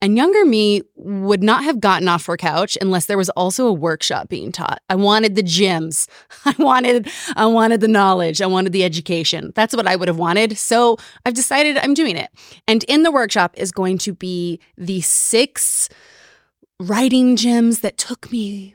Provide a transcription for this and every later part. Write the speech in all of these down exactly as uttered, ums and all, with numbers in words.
And younger me would not have gotten off her couch unless there was also a workshop being taught. I wanted the gems. I wanted I wanted the knowledge. I wanted the education. That's what I would have wanted. So I've decided I'm doing it. And in the workshop is going to be the six writing gems that took me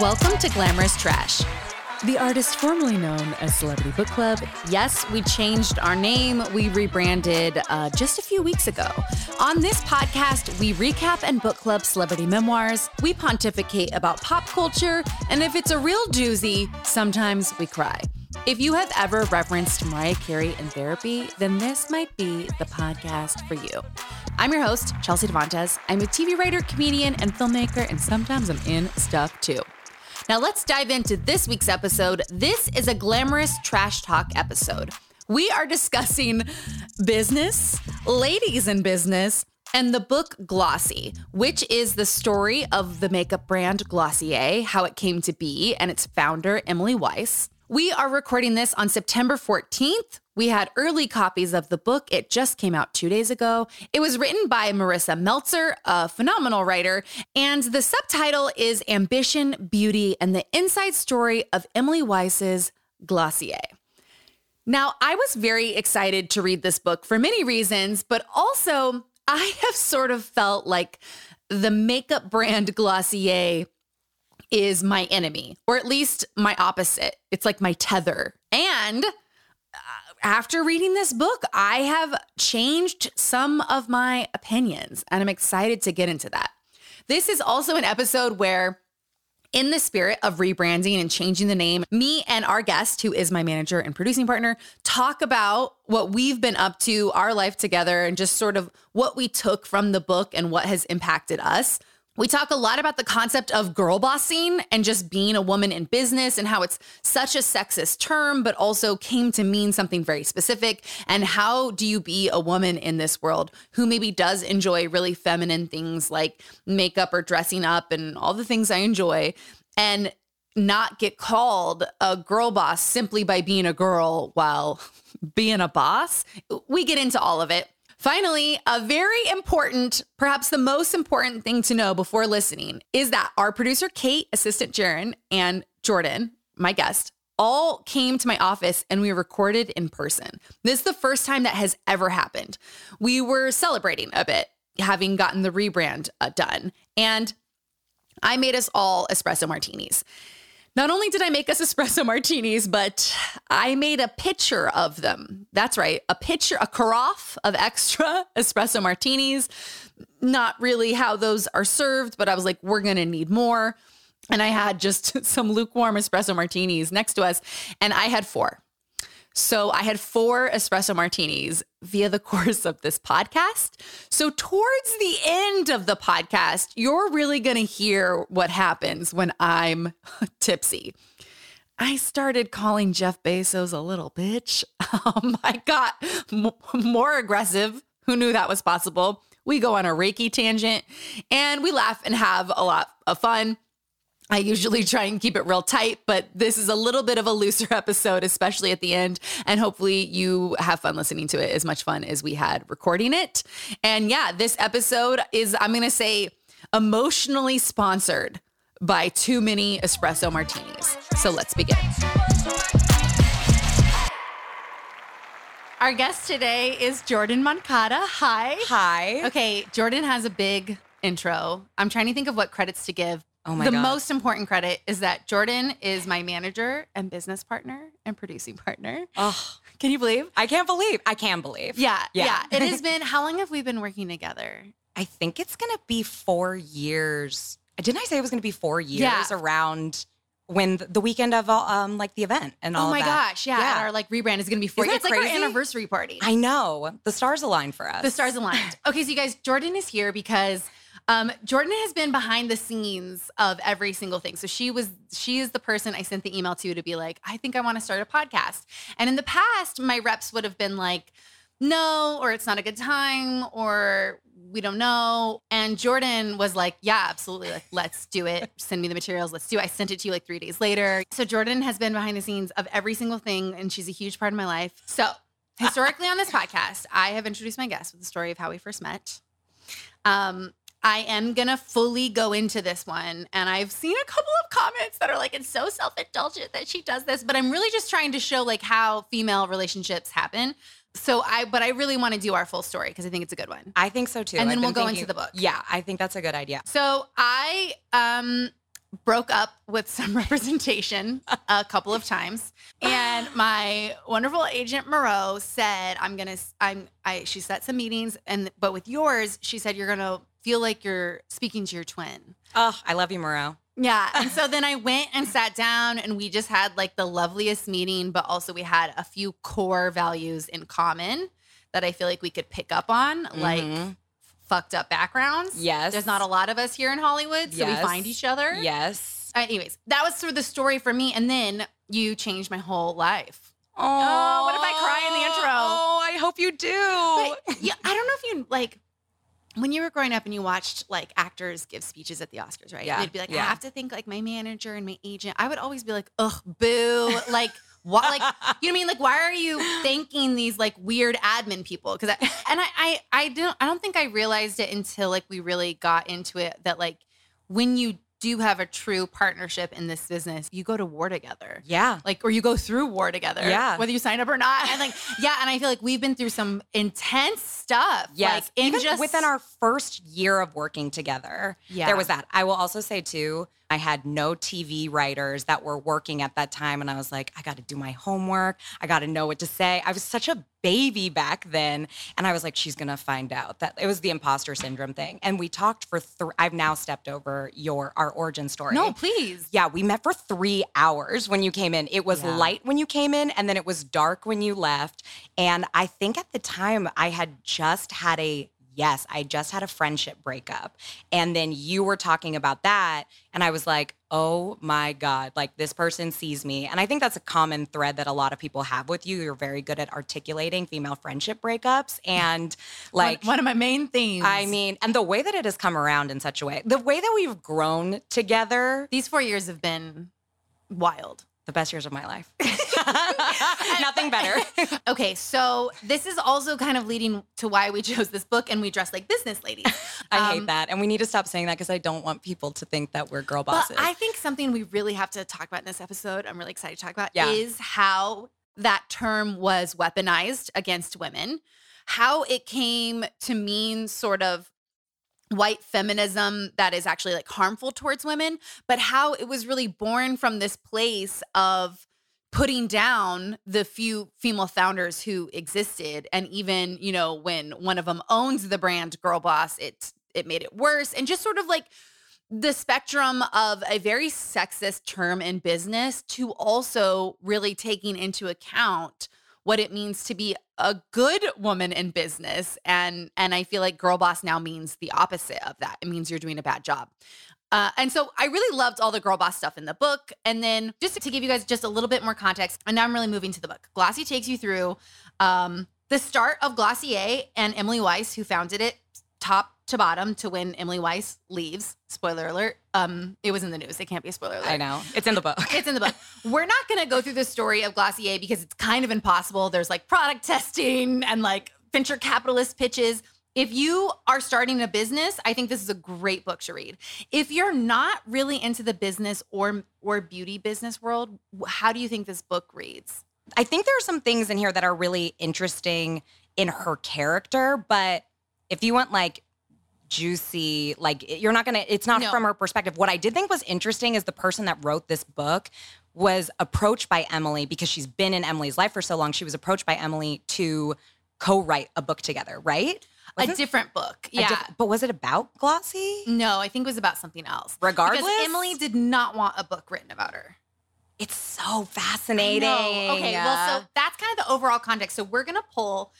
Welcome to Glamorous Trash, the artist formerly known as Celebrity Book Club. Yes, we changed our name. We rebranded uh, just a few weeks ago. On this podcast, we recap and book club celebrity memoirs. We pontificate about pop culture. And if it's a real doozy, sometimes we cry. If you have ever referenced Mariah Carey in therapy, then this might be the podcast for you. I'm your host, Chelsea Devantez. I'm a T V writer, comedian, and filmmaker, and sometimes I'm in stuff too. Now let's dive into this week's episode. This is a Glamorous Trash Talk episode. We are discussing business, ladies in business, and the book Glossy, which is the story of the makeup brand Glossier, how it came to be, and its founder, Emily Weiss. We are recording this on September fourteenth. We had early copies of the book. It just came out two days ago. It was written by Marissa Meltzer, a phenomenal writer. And the subtitle is Ambition, Beauty, and the Inside Story of Emily Weiss's Glossier. Now, I was very excited to read this book for many reasons, but also I have sort of felt like the makeup brand Glossier is my enemy, or at least my opposite. It's like my tether. And after reading this book, I have changed some of my opinions, and I'm excited to get into that. This is also an episode where, in the spirit of rebranding and changing the name, me and our guest, who is my manager and producing partner, talk about what we've been up to, our life together, and just sort of what we took from the book and what has impacted us. We talk a lot about the concept of girlbossing and just being a woman in business and how it's such a sexist term, but also came to mean something very specific. And how do you be a woman in this world who maybe does enjoy really feminine things like makeup or dressing up and all the things I enjoy, and not get called a girl boss simply by being a girl while being a boss? We get into all of it. Finally, a very important, perhaps the most important thing to know before listening is that our producer, Kate, assistant Jaren, and Jordan, my guest, all came to my office and we recorded in person. This is the first time that has ever happened. We were celebrating a bit, having gotten the rebrand uh, done, and I made us all espresso martinis. Not only did I make us espresso martinis, but I made a pitcher of them. That's right, a pitcher, a carafe of extra espresso martinis. Not really how those are served, but I was like, we're going to need more. And I had just some lukewarm espresso martinis next to us, and I had four. So I had four espresso martinis via the course of this podcast. So towards the end of the podcast, you're really going to hear what happens when I'm tipsy. I started calling Jeff Bezos a little bitch. Um, I got m- more aggressive. Who knew that was possible? We go on a Reiki tangent and we laugh and have a lot of fun. I usually try and keep it real tight, but this is a little bit of a looser episode, especially at the end. And hopefully you have fun listening to it, as much fun as we had recording it. And yeah, this episode is, I'm going to say, emotionally sponsored by Too Many Espresso Martinis. So let's begin. Our guest today is Jordan Moncada. Hi. Hi. Okay, Jordan has a big intro. I'm trying to think of what credits to give. Oh my the God. Most important credit is that Jordan is my manager and business partner and producing partner. Oh, can you believe? I can't believe. I can believe. Yeah. Yeah. yeah. It has been, how long have we been working together? I think it's going to be four years. Didn't I say it was going to be four years yeah. around when the, the weekend of um like the event and all that? Oh my that. gosh. Yeah. yeah. Our like rebrand is going to be four years. It's crazy? Like our anniversary party. I know. The stars aligned for us. The stars aligned. Okay. So you guys, Jordan is here because Um, Jordan has been behind the scenes of every single thing. So she was, she is the person I sent the email to, to be like, I think I want to start a podcast. And in the past, my reps would have been like, no, or it's not a good time, or we don't know. And Jordan was like, yeah, absolutely. Like, let's do it. Send me the materials. Let's do it. I sent it to you like three days later. So Jordan has been behind the scenes of every single thing. And she's a huge part of my life. So historically on this podcast, I have introduced my guests with the story of how we first met. Um, I am going to fully go into this one. And I've seen a couple of comments that are like, it's so self-indulgent that she does this, but I'm really just trying to show like how female relationships happen. So I, but I really want to do our full story because I think it's a good one. I think so too. And then I've we'll go thinking, into the book. Yeah, I think that's a good idea. So I um, broke up with some representation a couple of times. And my wonderful agent Moreau said, I'm going to, I'm, I, she set some meetings and, but with yours, she said, you're going to feel like you're speaking to your twin. Oh, I love you, Moreau. Yeah. And so then I went and sat down and we just had like the loveliest meeting, but also we had a few core values in common that I feel like we could pick up on, mm-hmm. like fucked up backgrounds. Yes. There's not a lot of us here in Hollywood, so yes. we find each other. Yes. Uh, anyways, that was sort of the story for me. And then you changed my whole life. Aww. Oh, what if I cry in the intro? Oh, I hope you do. But, yeah, I don't know if you like... When you were growing up and you watched like actors give speeches at the Oscars, right? Yeah. They'd be like, yeah. I have to think like my manager and my agent. I would always be like, ugh, boo. Like, what? Like, you know what I mean? Like, why are you thanking these like weird admin people? Because I, and I, I, I don't, I don't think I realized it until like we really got into it that like when you do have a true partnership in this business, you go to war together. Yeah. Like, or you go through war together. Yeah. Whether you sign up or not. And like, yeah. And I feel like we've been through some intense stuff. Yes. Like, in Even just- within our first year of working together, yeah. there was that. I will also say too, I had no T V writers that were working at that time. And I was like, I got to do my homework. I got to know what to say. I was such a baby back then. And I was like, she's going to find out that it was the imposter syndrome thing. And we talked for three, I've now stepped over your, our origin story. No, please. Yeah. We met for three hours when you came in. It was yeah. light when you came in and then it was dark when you left. And I think at the time I had just had a Yes, I just had a friendship breakup. And then you were talking about that. And I was like, oh my God, like this person sees me. And I think that's a common thread that a lot of people have with you. You're very good at articulating female friendship breakups. And like one, one of my main themes. I mean, and the way that it has come around in such a way, the way that we've grown together. These four years have been wild. The best years of my life. Nothing better. Okay, so this is also kind of leading to why we chose this book and we dress like business ladies. I um, hate that. And we need to stop saying that because I don't want people to think that we're girl bosses. But I think something we really have to talk about in this episode, I'm really excited to talk about, yeah. is how that term was weaponized against women, how it came to mean sort of white feminism that is actually like harmful towards women, but how it was really born from this place of putting down the few female founders who existed. And even, you know, when one of them owns the brand Girlboss, it, it made it worse. And just sort of like the spectrum of a very sexist term in business to also really taking into account what it means to be a good woman in business. And, and I feel like Girlboss now means the opposite of that. It means you're doing a bad job. Uh, and so I really loved all the Girlboss stuff in the book. And then just to give you guys just a little bit more context, and now I'm really moving to the book. Glossy takes you through um, the start of Glossier and Emily Weiss, who founded it top to bottom to when Emily Weiss leaves. Spoiler alert. Um, it was in the news. It can't be a spoiler alert. I know. It's in the book. It's in the book. We're not going to go through the story of Glossier because it's kind of impossible. There's like product testing and like venture capitalist pitches. If you are starting a business, I think this is a great book to read. If you're not really into the business or or beauty business world, how do you think this book reads? I think there are some things in here that are really interesting in her character, but if you want like juicy, like you're not going to, it's not no. from her perspective. What I did think was interesting is the person that wrote this book was approached by Emily because she's been in Emily's life for so long. She was approached by Emily to co-write a book together, right? Wasn't, a different book, yeah. Diff- but was it about Glossy? No, I think it was about something else. Regardless? Because Emily did not want a book written about her. It's so fascinating. Okay, yeah. Well, so that's kind of the overall context. So we're going to pull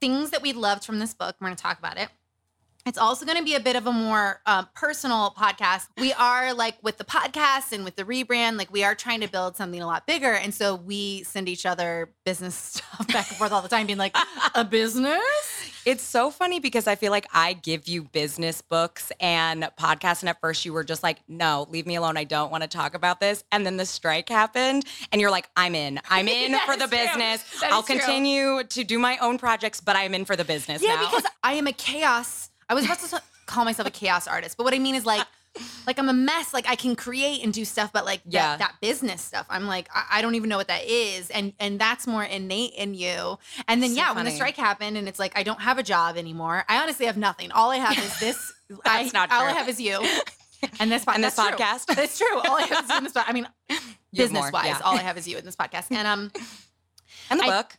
things that we loved from this book. We're going to talk about it. It's also going to be a bit of a more uh, personal podcast. We are like with the podcast and with the rebrand, like we are trying to build something a lot bigger. And so we send each other business stuff back and forth all the time being like, a business? It's so funny because I feel like I give you business books and podcasts. And at first you were just like, no, leave me alone. I don't want to talk about this. And then the strike happened and you're like, I'm in. I'm in for the business. I'll continue to do my own projects, but I'm in for the business now. Yeah, because I am a chaos. I was about to call myself a chaos artist, but what I mean is like, like I'm a mess. Like I can create and do stuff, but like yeah. that, that business stuff, I'm like, I, I don't even know what that is. And and that's more innate in you. And then, so yeah, funny. When the strike happened and it's like, I don't have a job anymore. I honestly have nothing. All I have is this. That's I, not true. All I have is you. And this, po- and this that's podcast. True. That's true. All I have is you in this podcast. I mean, business wise, yeah. all I have is you in this podcast. And, um, and the I, book.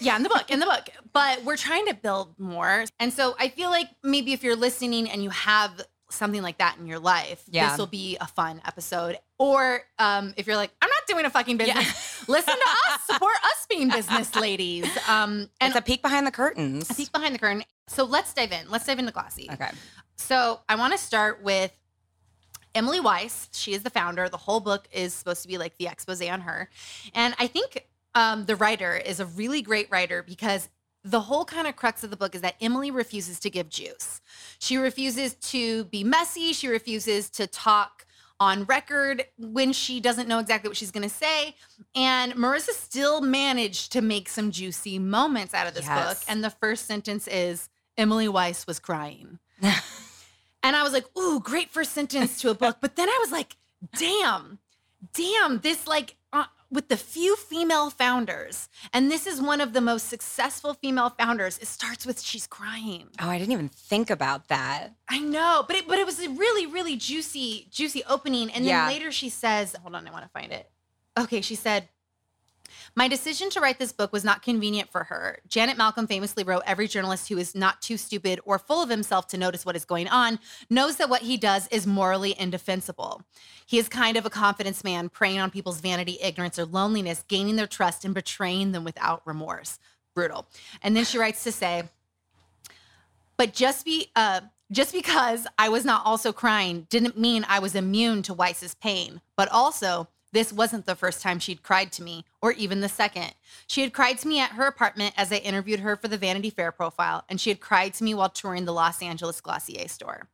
Yeah, in the book, in the book. But we're trying to build more. And so I feel like maybe if you're listening and you have something like that in your life, yeah. this will be a fun episode. Or um, if you're like, I'm not doing a fucking business, yeah. listen to us, support us being business ladies. Um, and it's a peek behind the curtains. A peek behind the curtain. So let's dive in. Let's dive into Glossy. Okay. So I want to start with Emily Weiss. She is the founder. The whole book is supposed to be like the expose on her. And I think... Um, the writer is a really great writer because the whole kind of crux of the book is that Emily refuses to give juice. She refuses to be messy. She refuses to talk on record when she doesn't know exactly what she's going to say. And Marissa still managed to make some juicy moments out of this yes. book. And the first sentence is, Emily Weiss was crying. And I was like, ooh, great first sentence to a book. But then I was like, damn, damn, this like... Uh, with the few female founders, and this is one of the most successful female founders, it starts with she's crying. Oh, I didn't even think about that. I know, but it, but it was a really, really juicy, juicy opening. And then yeah. later she says, hold on, I want to find it. Okay, she said, my decision to write this book was not convenient for her. Janet Malcolm famously wrote, every journalist who is not too stupid or full of himself to notice what is going on knows that what he does is morally indefensible. He is kind of a confidence man, preying on people's vanity, ignorance, or loneliness, gaining their trust and betraying them without remorse. Brutal. And then she writes to say, but just be... Uh, Just because I was not also crying didn't mean I was immune to Weiss's pain, but also... this wasn't the first time she'd cried to me, or even the second. She had cried to me at her apartment as I interviewed her for the Vanity Fair profile, and she had cried to me while touring the Los Angeles Glossier store.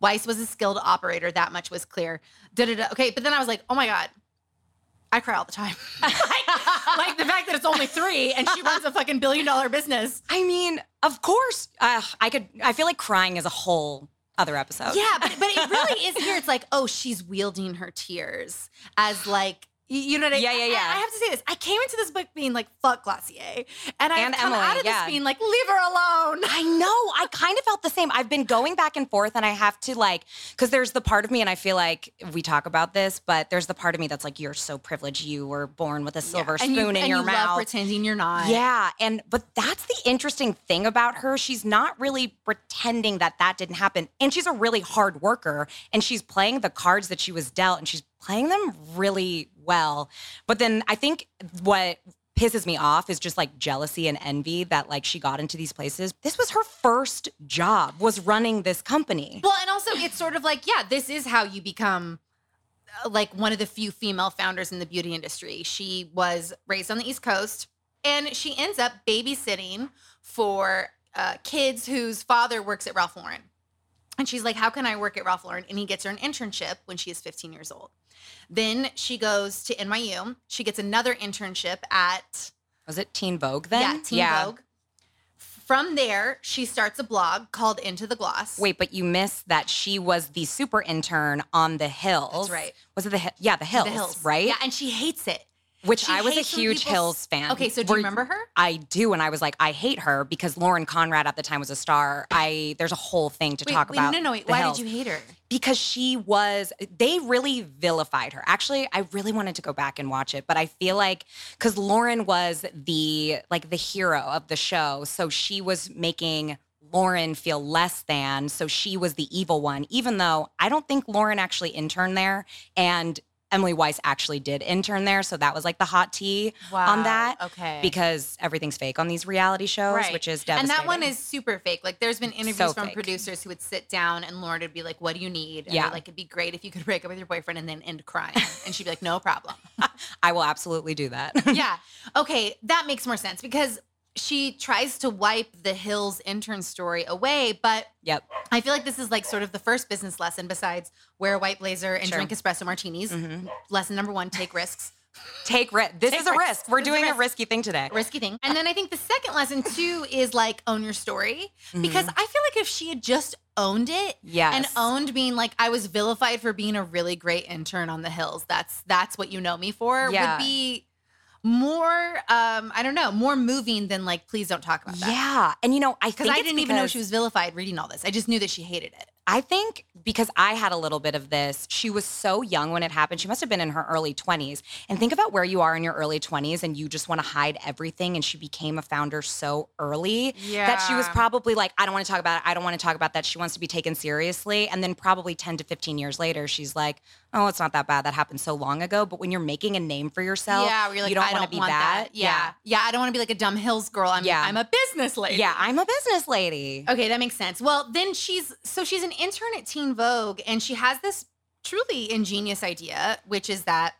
Weiss was a skilled operator, that much was clear. Da-da-da. Okay, but then I was like, oh my God, I cry all the time. like, like the fact that it's only three and she runs a fucking billion dollar business. I mean, of course, uh, I could. I feel like crying is a whole... other episode. Yeah, but, but it really is here. It's like, oh, she's wielding her tears as like, You know what I mean? Yeah, yeah, yeah. I, I have to say this. I came into this book being like, fuck Glossier. And I and come Emily, out of yeah. this being like, leave her alone. I know. I kind of felt the same. I've been going back and forth, and I have to like, because there's the part of me, and I feel like we talk about this, but there's the part of me that's like, you're so privileged. You were born with a silver yeah. spoon you, in your you mouth. And you love pretending you're not. Yeah. And but that's the interesting thing about her. She's not really pretending that that didn't happen. And she's a really hard worker, and she's playing the cards that she was dealt, and she's playing them really well. But then I think what pisses me off is just like jealousy and envy that like she got into these places. This was her first job, was running this company. Well, and also it's sort of like, yeah, this is how you become like one of the few female founders in the beauty industry. She was raised on the East Coast, and she ends up babysitting for uh, kids whose father works at Ralph Lauren. And she's like, how can I work at Ralph Lauren? And he gets her an internship when she is fifteen years old. Then she goes to N Y U. She gets another internship at... Was it Teen Vogue then? Yeah, Teen yeah. Vogue. From there, she starts a blog called Into the Gloss. Wait, but you missed that she was the super intern on The Hills. That's right. Was it The Hills? Yeah, The Hills, the Hills, right? Yeah, and she hates it. Which she I was a huge Hills fan. Okay, so do you Where, remember her? I do, and I was like, I hate her because Lauren Conrad at the time was a star. I there's a whole thing to wait, talk wait, about. No, no, wait. Why Hills. Did you hate her? Because she was, they really vilified her. Actually, I really wanted to go back and watch it, but I feel like, because Lauren was the like the hero of the show, so she was making Lauren feel less than, so she was the evil one, even though I don't think Lauren actually interned there, and Emily Weiss actually did intern there, so that was like the hot tea wow, on that. Okay, because everything's fake on these reality shows, right. which is devastating. And that one is super fake. Like, there's been interviews so from fake. producers who would sit down, and Lauren would be like, "What do you need?" And yeah, they're like, it'd be great if you could break up with your boyfriend and then end crying, and she'd be like, "No problem." I will absolutely do that. Yeah. Okay, that makes more sense because she tries to wipe the Hills intern story away, but yep. I feel like this is like sort of the first business lesson besides wear a white blazer and sure. drink espresso martinis. Mm-hmm. Lesson number one, take risks. Take ri- This take is a risk. risk. We're this doing a, risk. a risky thing today. Risky thing. And then I think the second lesson too is like own your story mm-hmm. because I feel like if she had just owned it yes. and owned being like, I was vilified for being a really great intern on the Hills. That's, that's what you know me for yeah. would be more, um, I don't know, more moving than like, please don't talk about that. Yeah. And you know, I think I didn't because, even know she was vilified reading all this. I just knew that she hated it. I think because I had a little bit of this, she was so young when it happened. She must have been in her early twenties. And think about where you are in your early twenties and you just want to hide everything. And she became a founder so early yeah. that she was probably like, I don't want to talk about it. I don't want to talk about that. She wants to be taken seriously. And then probably ten to fifteen years later, she's like, oh, it's not that bad. That happened so long ago. But when you're making a name for yourself, yeah, you're like, you don't, I don't want to be want that. that. Yeah. yeah. Yeah. I don't want to be like a dumb Hills girl. I'm, yeah. I'm a business lady. Yeah. I'm a business lady. Okay. That makes sense. Well, then she's, so she's an intern at Teen Vogue, and she has this truly ingenious idea, which is that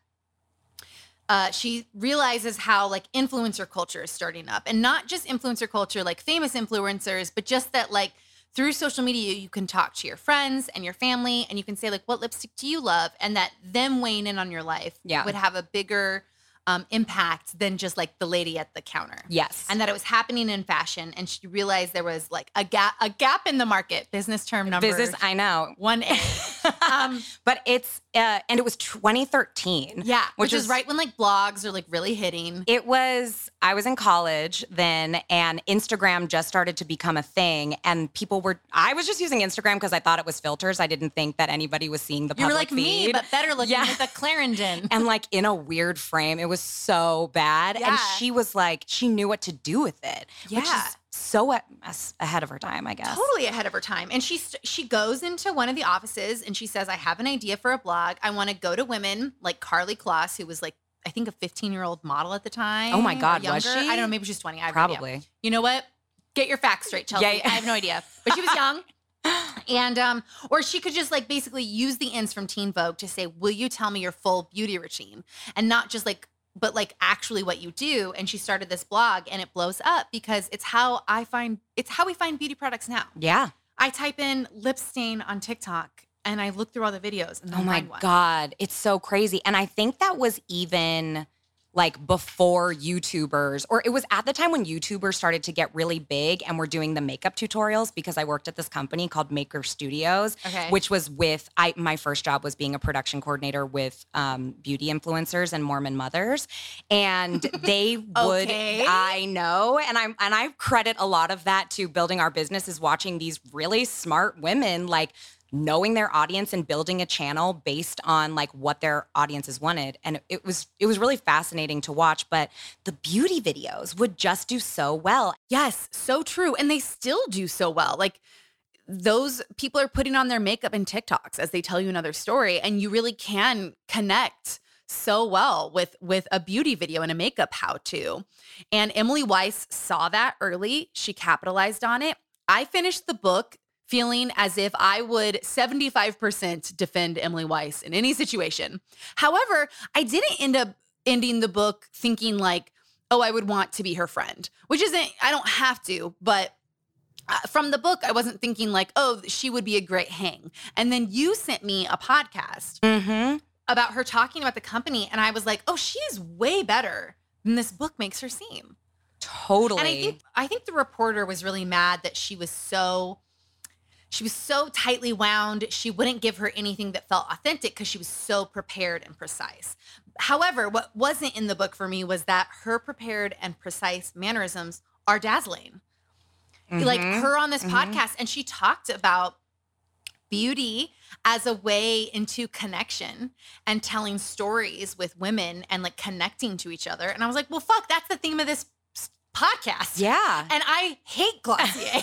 uh, she realizes how like influencer culture is starting up, and not just influencer culture, like famous influencers, but just that like through social media, you can talk to your friends and your family, and you can say like, what lipstick do you love? And that them weighing in on your life yeah. would have a bigger um, impact than just like the lady at the counter. Yes. And that it was happening in fashion, and she realized there was like a gap, a gap in the market, business term number. Business, I know. one A um, but it's, uh, and it was twenty thirteen. Yeah. Which, which is right when like blogs are like really hitting. It was, I was in college then, and Instagram just started to become a thing, and people were, I was just using Instagram because I thought it was filters. I didn't think that anybody was seeing the you public feed. You were like feed. me, but better looking yeah. with a Clarendon. And like in a weird frame, it was so bad. Yeah. And she was like, she knew what to do with it. Yeah. Which is so a- ahead of her time, I guess. Totally ahead of her time. And she, st- she goes into one of the offices and she says, I have an idea for a blog. I want to go to women like Karlie Kloss, who was like, I think a fifteen-year-old model at the time. Oh my God, was she? I don't know, maybe she's twenty. I have Probably. No idea. You know what? Get your facts straight, Chelsea. Yeah, yeah. I have no idea. But she was young. And, um, or she could just like basically use the ins from Teen Vogue to say, will you tell me your full beauty routine? And not just like, but like actually what you do. And she started this blog, and it blows up because it's how I find, it's how we find beauty products now. Yeah. I type in lip stain on TikTok and I look through all the videos. And oh my God. It's so crazy. And I think that was even like before YouTubers, or it was at the time when YouTubers started to get really big and were doing the makeup tutorials, because I worked at this company called Maker Studios, okay. which was with, I, my first job was being a production coordinator with um, beauty influencers and Mormon mothers. And they would, okay. I know, and I and I credit a lot of that to building our business is watching these really smart women, like knowing their audience and building a channel based on like what their audiences wanted. And it was it was really fascinating to watch, but the beauty videos would just do so well. Yes, so true. And they still do so well. Like those people are putting on their makeup in TikToks as they tell you another story, and you really can connect so well with, with a beauty video and a makeup how-to. And Emily Weiss saw that early. She capitalized on it. I finished the book feeling as if I would seventy-five percent defend Emily Weiss in any situation. However, I didn't end up ending the book thinking like, oh, I would want to be her friend, which isn't, I don't have to, but from the book, I wasn't thinking like, oh, she would be a great hang. And then you sent me a podcast mm-hmm. about her talking about the company. And I was like, oh, she's way better than this book makes her seem. Totally. And I think, I think the reporter was really mad that she was so... She was so tightly wound, she wouldn't give her anything that felt authentic because she was so prepared and precise. However, what wasn't in the book for me was that her prepared and precise mannerisms are dazzling. Mm-hmm. Like her on this mm-hmm. podcast, and she talked about beauty as a way into connection and telling stories with women and like connecting to each other. And I was like, well, fuck, that's the theme of this podcast. Yeah. And I hate Glossier.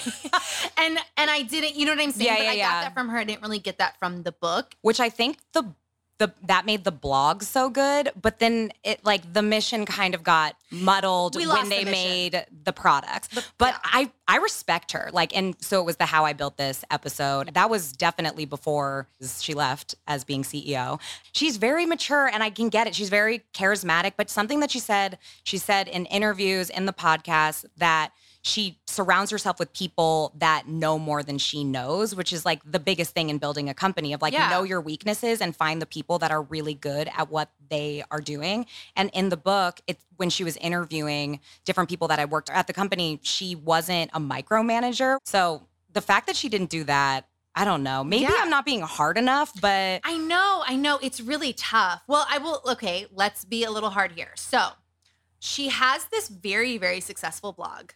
and and I didn't, you know what I'm saying? Yeah, but yeah, I got yeah. that from her. I didn't really get that from the book. Which I think the the that made the blog so good, but then it like the mission kind of got muddled we when they the made the products. But, but yeah. I I respect her. Like, and so it was the How I Built This episode. That was definitely before she left as being C E O. She's very mature and I can get it. She's very charismatic, but something that she said, she said in interviews, in the podcast, that she surrounds herself with people that know more than she knows, which is like the biggest thing in building a company of like, yeah. know your weaknesses and find the people that are really good at what they are doing. And in the book, it, when she was interviewing different people that I worked at the company, she wasn't a micromanager. So the fact that she didn't do that, I don't know. Maybe yeah. I'm not being hard enough, but. I know, I know. It's really tough. Well, I will, okay, let's be a little hard here. So she has this very, very successful blog.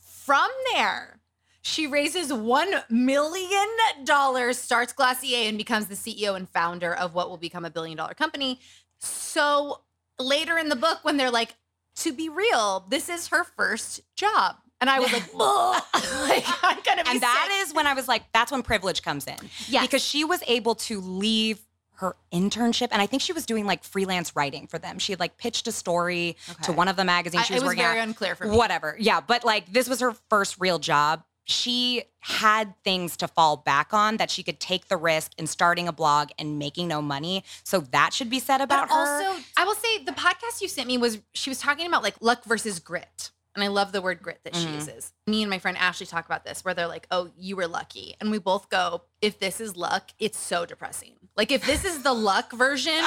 From there, she raises one million dollars, starts Glossier, and becomes the C E O and founder of what will become a billion-dollar company. So later in the book, when they're like, to be real, this is her first job. And I was like, like I'm gonna be And that sick. Is when I was like, that's when privilege comes in. Yes. Because she was able to leave her internship. And I think she was doing like freelance writing for them. She had like pitched a story okay. to one of the magazines I, she was, was working at. It was very unclear for me. Whatever. Yeah. But like this was her first real job. She had things to fall back on that she could take the risk in starting a blog and making no money. So that should be said about but her. Also, I will say the podcast you sent me was, she was talking about like luck versus grit. And I love the word grit that mm-hmm. she uses. Me and my friend Ashley talk about this, where they're like, oh, you were lucky. And we both go, if this is luck, it's so depressing. Like, if this is the luck version,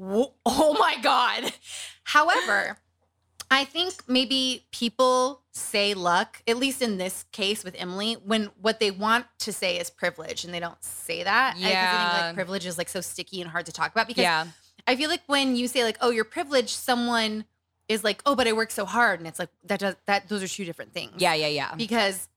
wh- oh, my God. However, I think maybe people say luck, at least in this case with Emily, when what they want to say is privilege, and they don't say that. Yeah. I think like, privilege is, like, so sticky and hard to talk about. Because yeah. I feel like when you say, like, oh, you're privileged, someone is like, oh, but I work so hard. And it's like, that does that, those are two different things. Yeah, yeah, yeah. Because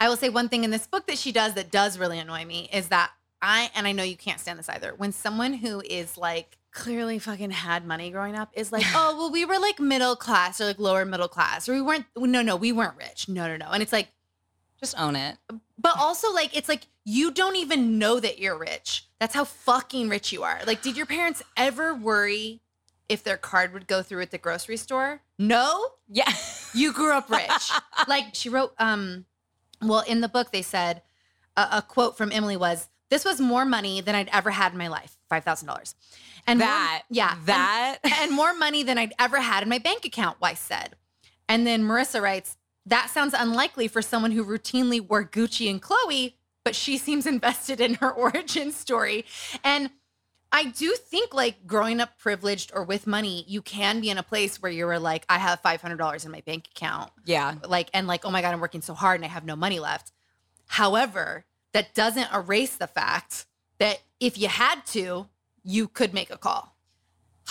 I will say one thing in this book that she does that does really annoy me is that I, and I know you can't stand this either, when someone who is like clearly fucking had money growing up is like, oh, well, we were like middle class or like lower middle class, or we weren't, no, no, we weren't rich. No, no, no. And it's like, just own it. But also like, it's like, you don't even know that you're rich. That's how fucking rich you are. Like, did your parents ever worry if their card would go through at the grocery store? No? Yeah. You grew up rich. Like she wrote, um, well, in the book they said, uh, a quote from Emily was, this was more money than I'd ever had in my life, five thousand dollars. And that, more, yeah. That. And, and more money than I'd ever had in my bank account, Weiss said. And then Marissa writes, that sounds unlikely for someone who routinely wore Gucci and Chloe, but she seems invested in her origin story. And I do think, like, growing up privileged or with money, you can be in a place where you were like, I have five hundred dollars in my bank account. Yeah. Like, and like, oh my God, I'm working so hard and I have no money left. However, that doesn't erase the fact that if you had to, you could make a call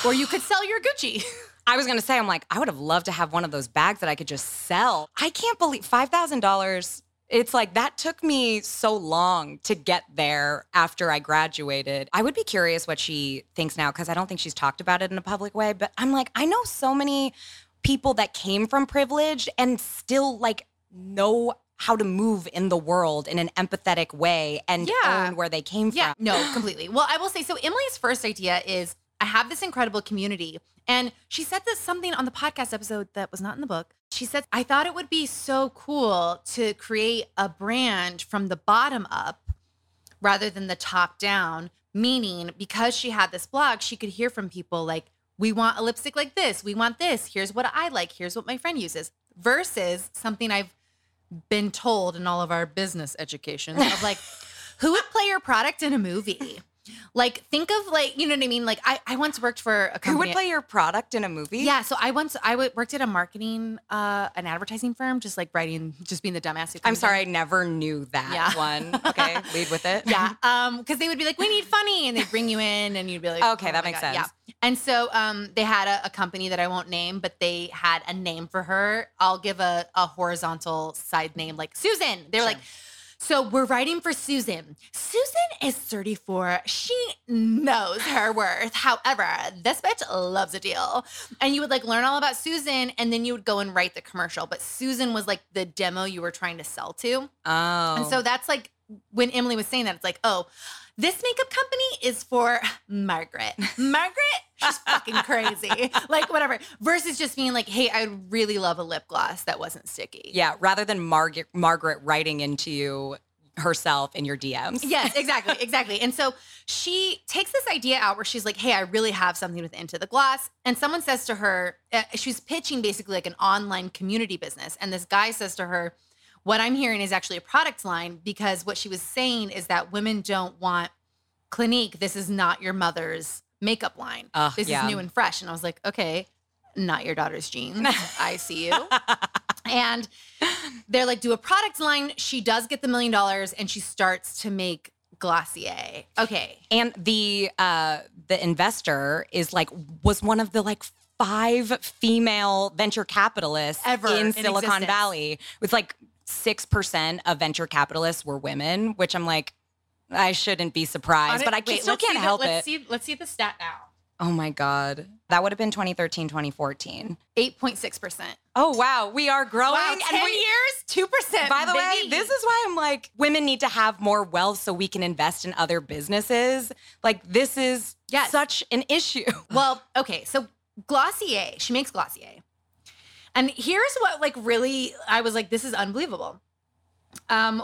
or you could sell your Gucci. I was going to say, I'm like, I would have loved to have one of those bags that I could just sell. I can't believe five thousand dollars. It's like, that took me so long to get there after I graduated. I would be curious what she thinks now, because I don't think she's talked about it in a public way. But I'm like, I know so many people that came from privilege and still, like, know how to move in the world in an empathetic way and yeah. own where they came yeah. from. No, completely. Well, I will say, so Emily's first idea is, I have this incredible community. And she said this something on the podcast episode that was not in the book. She said, I thought it would be so cool to create a brand from the bottom up rather than the top down, meaning because she had this blog, she could hear from people like, we want a lipstick like this. We want this. Here's what I like. Here's what my friend uses, versus something I've been told in all of our business education of like, who would play your product in a movie? Like, think of, like, you know what I mean? Like, I, I once worked for a company. Who would play your product in a movie? Yeah, so I once, I w- worked at a marketing, uh, an advertising firm, just, like, writing, just being the dumbass. Who I'm sorry, down. I never knew that yeah. one. Okay, lead with it. Yeah, um, because they would be like, we need funny, and they'd bring you in, and you'd be like, okay, oh that makes God. sense. Yeah. And so um, they had a, a company that I won't name, but they had a name for her. I'll give a, a horizontal side name, like, Susan. They were sure. like... So we're writing for Susan. Susan is thirty-four. She knows her worth. However, this bitch loves a deal. And you would like learn all about Susan and then you would go and write the commercial. But Susan was like the demo you were trying to sell to. Oh. And so that's like when Emily was saying that, it's like, oh, this makeup company is for Margaret. Margaret, she's fucking crazy. Like, whatever. Versus just being like, hey, I'd really love a lip gloss that wasn't sticky. Yeah, rather than Margaret Margaret writing into you herself in your D Ms. Yes, exactly, exactly. And so she takes this idea out where she's like, hey, I really have something with Into the Gloss. And someone says to her, uh, she's pitching basically like an online community business. And this guy says to her, what I'm hearing is actually a product line, because what she was saying is that women don't want Clinique. This is not your mother's makeup line. Uh, this yeah. is new and fresh. And I was like, okay, not your daughter's jeans. I see you. And they're like, do a product line. She does get the million dollars and she starts to make Glossier. Okay. And the uh, the investor is like, was one of the like five female venture capitalists ever in Silicon in Valley. With like, six percent of venture capitalists were women, which I'm like, I shouldn't be surprised, it, but I wait, still can't help the, let's it. See, let's see the stat now. Oh my God. That would have been twenty thirteen, twenty fourteen. eight point six percent. Oh, wow. We are growing. Wow, ten and we, years, two percent. By the baby. way, this is why I'm like, women need to have more wealth so we can invest in other businesses. Like, this is yes. such an issue. Well, okay. So Glossier, she makes Glossier. And here's what, like, really, I was like, this is unbelievable. Um,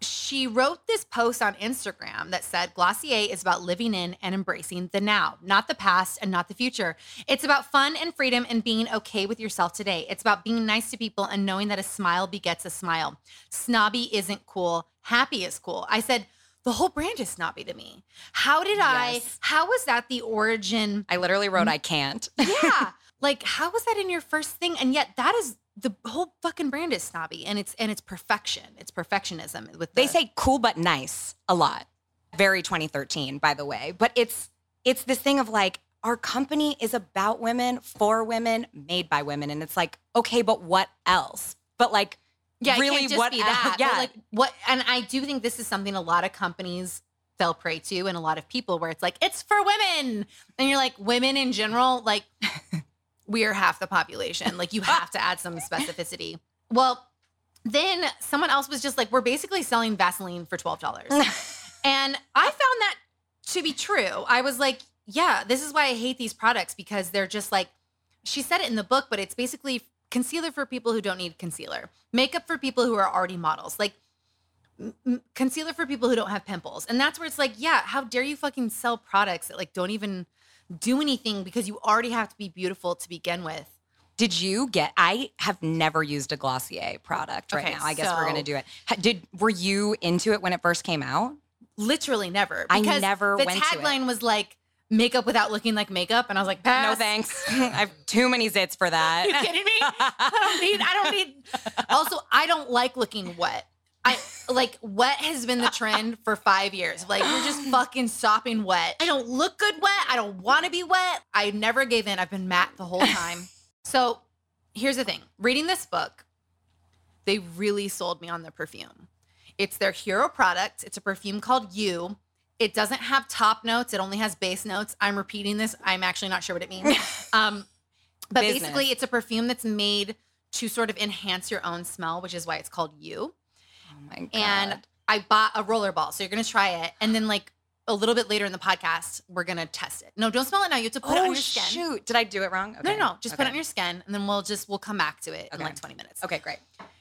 she wrote this post on Instagram that said, Glossier is about living in and embracing the now, not the past and not the future. It's about fun and freedom and being okay with yourself today. It's about being nice to people and knowing that a smile begets a smile. Snobby isn't cool. Happy is cool. I said, the whole brand is snobby to me. How did yes. I, how was that the origin? I literally wrote, I can't. Yeah. Like, how was that in your first thing? And yet that is, the whole fucking brand is snobby. And it's and it's perfection. It's perfectionism. With the- They say cool but nice a lot. Very twenty thirteen, by the way. But it's it's this thing of like, our company is about women, for women, made by women. And it's like, okay, but what else? But like, yeah, really, it can't just what be else? That. Yeah. Like, what, and I do think this is something a lot of companies fell prey to and a lot of people where it's like, it's for women. And you're like, women in general, like... We are half the population. Like, you have to add some specificity. Well, then someone else was just like, we're basically selling Vaseline for twelve dollars. And I found that to be true. I was like, yeah, this is why I hate these products, because they're just like, she said it in the book, but it's basically concealer for people who don't need concealer. Makeup for people who are already models. Like, m- concealer for people who don't have pimples. And that's where it's like, yeah, how dare you fucking sell products that like don't even... do anything, because you already have to be beautiful to begin with. Did you get, I have never used a Glossier product right okay, now. I guess so, we're going to do it. Did, were you into it when it first came out? Literally never. Because I never went to it. The tagline was like, makeup without looking like makeup. And I was like, pass. No, thanks. I have too many zits for that. You kidding me? I don't need, I don't need. Also, I don't like looking wet. I like wet has been the trend for five years. Like you're just fucking sopping wet. I don't look good wet. I don't want to be wet. I never gave in. I've been matte the whole time. So here's the thing. Reading this book, they really sold me on the perfume. It's their hero product. It's a perfume called You. It doesn't have top notes. It only has base notes. I'm repeating this. I'm actually not sure what it means. Um, but Business. Basically it's a perfume that's made to sort of enhance your own smell, which is why it's called You. Oh my God. And I bought a rollerball. So you're going to try it. And then like a little bit later in the podcast, we're going to test it. No, don't smell it now. You have to put oh, it on your skin. Oh, shoot. Did I do it wrong? Okay. No, no, no. Just okay. put it on your skin and then we'll just, we'll come back to it okay. in like twenty minutes. Okay, great.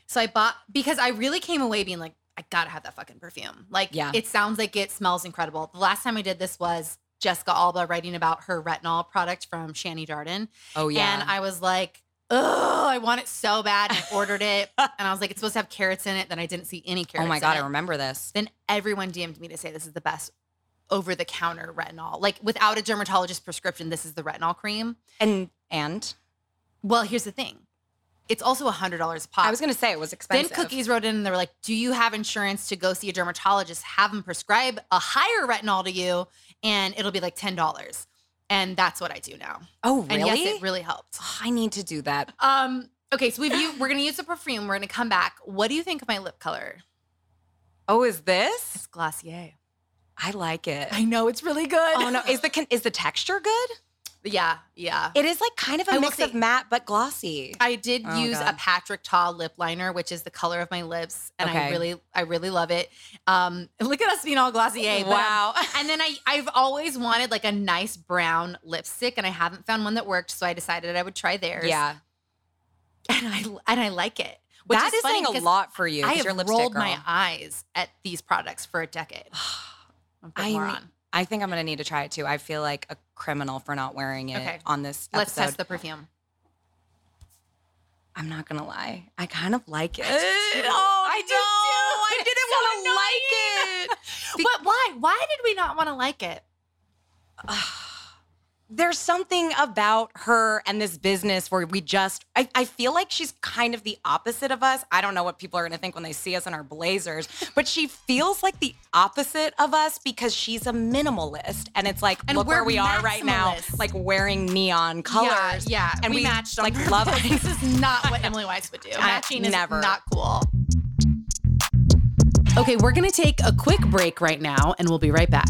So I bought, because I really came away being like, I gotta have that fucking perfume. Like, yeah. It sounds like it smells incredible. The last time I did this was Jessica Alba writing about her retinol product from Shani Darden. Oh, yeah. And I was like, oh, I want it so bad. And I ordered it. And I was like, it's supposed to have carrots in it. Then I didn't see any carrots in it. Oh, my God, I remember this. Then everyone D M'd me to say this is the best over-the-counter retinol. Like, without a dermatologist prescription, this is the retinol cream. And? And? Well, here's the thing. It's also one hundred dollars a pop. I was going to say it was expensive. Then Cookies wrote in and they were like, do you have insurance to go see a dermatologist, have them prescribe a higher retinol to you, and it'll be like ten dollars. And that's what I do now. Oh, really? And yes, it really helped. Oh, I need to do that. Um, okay, so we've, we're going to use the perfume. We're going to come back. What do you think of my lip color? Oh, is this? It's Glossier. I like it. I know, it's really good. Oh, no. Is the, is the texture good? Yeah, yeah. It is like kind of a I mix of matte but glossy. I did oh, use God. a Patrick Ta lip liner, which is the color of my lips, and okay. I really, I really love it. Um, look at us being all Glossier. Wow. But, and then I, I've always wanted like a nice brown lipstick, and I haven't found one that worked, so I decided I would try theirs. Yeah. And I and I like it. Which that is, is funny saying a lot for you. I have your lipstick rolled girl. my eyes at these products for a decade. I'm a big moron. I think I'm going to need to try it, too. I feel like a criminal for not wearing it okay. on this episode. Let's test the perfume. I'm not going to lie. I kind of like it. I oh, I do, I didn't so want to like it. Be- but why? Why did we not want to like it? There's something about her and this business where we just, I, I feel like she's kind of the opposite of us. I don't know what people are going to think when they see us in our blazers, but she feels like the opposite of us because she's a minimalist. And it's like, and look where we are right now, like wearing neon colors. Yeah, yeah. And we, we matched like love. This is not what Emily Weiss would do. Matching is never. Not cool. Okay, we're going to take a quick break right now and we'll be right back.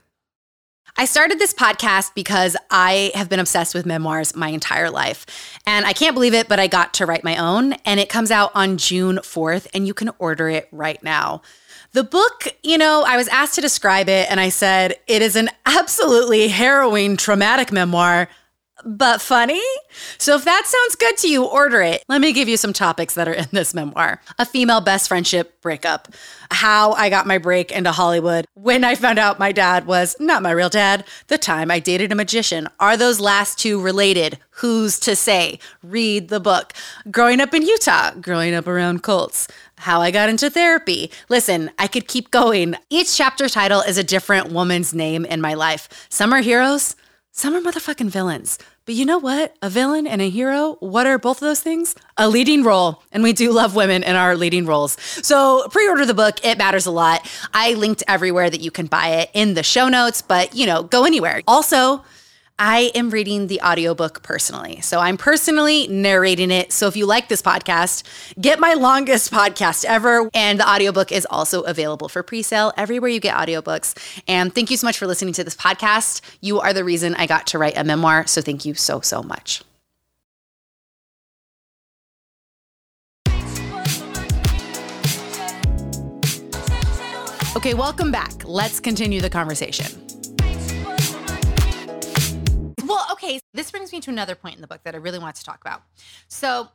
I started this podcast because I have been obsessed with memoirs my entire life. And I can't believe it, but I got to write my own. And it comes out on June fourth, and you can order it right now. The book, you know, I was asked to describe it, and I said, it is an absolutely harrowing, traumatic memoir, but funny. So if that sounds good to you, order it. Let me give you some topics that are in this memoir. A female best friendship breakup. How I got my break into Hollywood. When I found out my dad was not my real dad. The time I dated a magician. Are those last two related? Who's to say? Read the book. Growing up in Utah. Growing up around cults. How I got into therapy. Listen, I could keep going. Each chapter title is a different woman's name in my life. Some are heroes. Some are motherfucking villains. But you know what? A villain and a hero, what are both of those things? A leading role. And we do love women in our leading roles. So pre-order the book. It matters a lot. I linked everywhere that you can buy it in the show notes, but, you know, go anywhere. Also, I am reading the audiobook personally. So I'm personally narrating it. So if you like this podcast, get my longest podcast ever. And the audiobook is also available for pre-sale everywhere you get audiobooks. And thank you so much for listening to this podcast. You are the reason I got to write a memoir. So thank you so, so much. Okay, welcome back. Let's continue the conversation. Well, okay, this brings me to another point in the book that I really want to talk about. So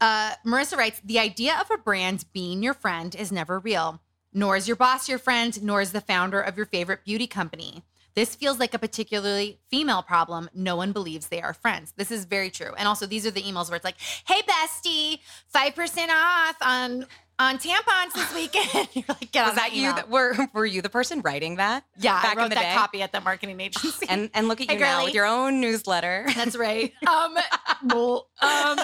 uh, Marissa writes, the idea of a brand being your friend is never real, nor is your boss your friend, nor is the founder of your favorite beauty company. This feels like a particularly female problem. No one believes they are friends. This is very true. And also these are the emails where it's like, hey, bestie, five percent off on... on tampons this weekend. You're like, get on was that email. You that were were you the person writing that? Yeah, back I wrote in the that day? Copy at the marketing agency. And and look at hey, you girly. Now with your own newsletter. That's right. Um, well, um,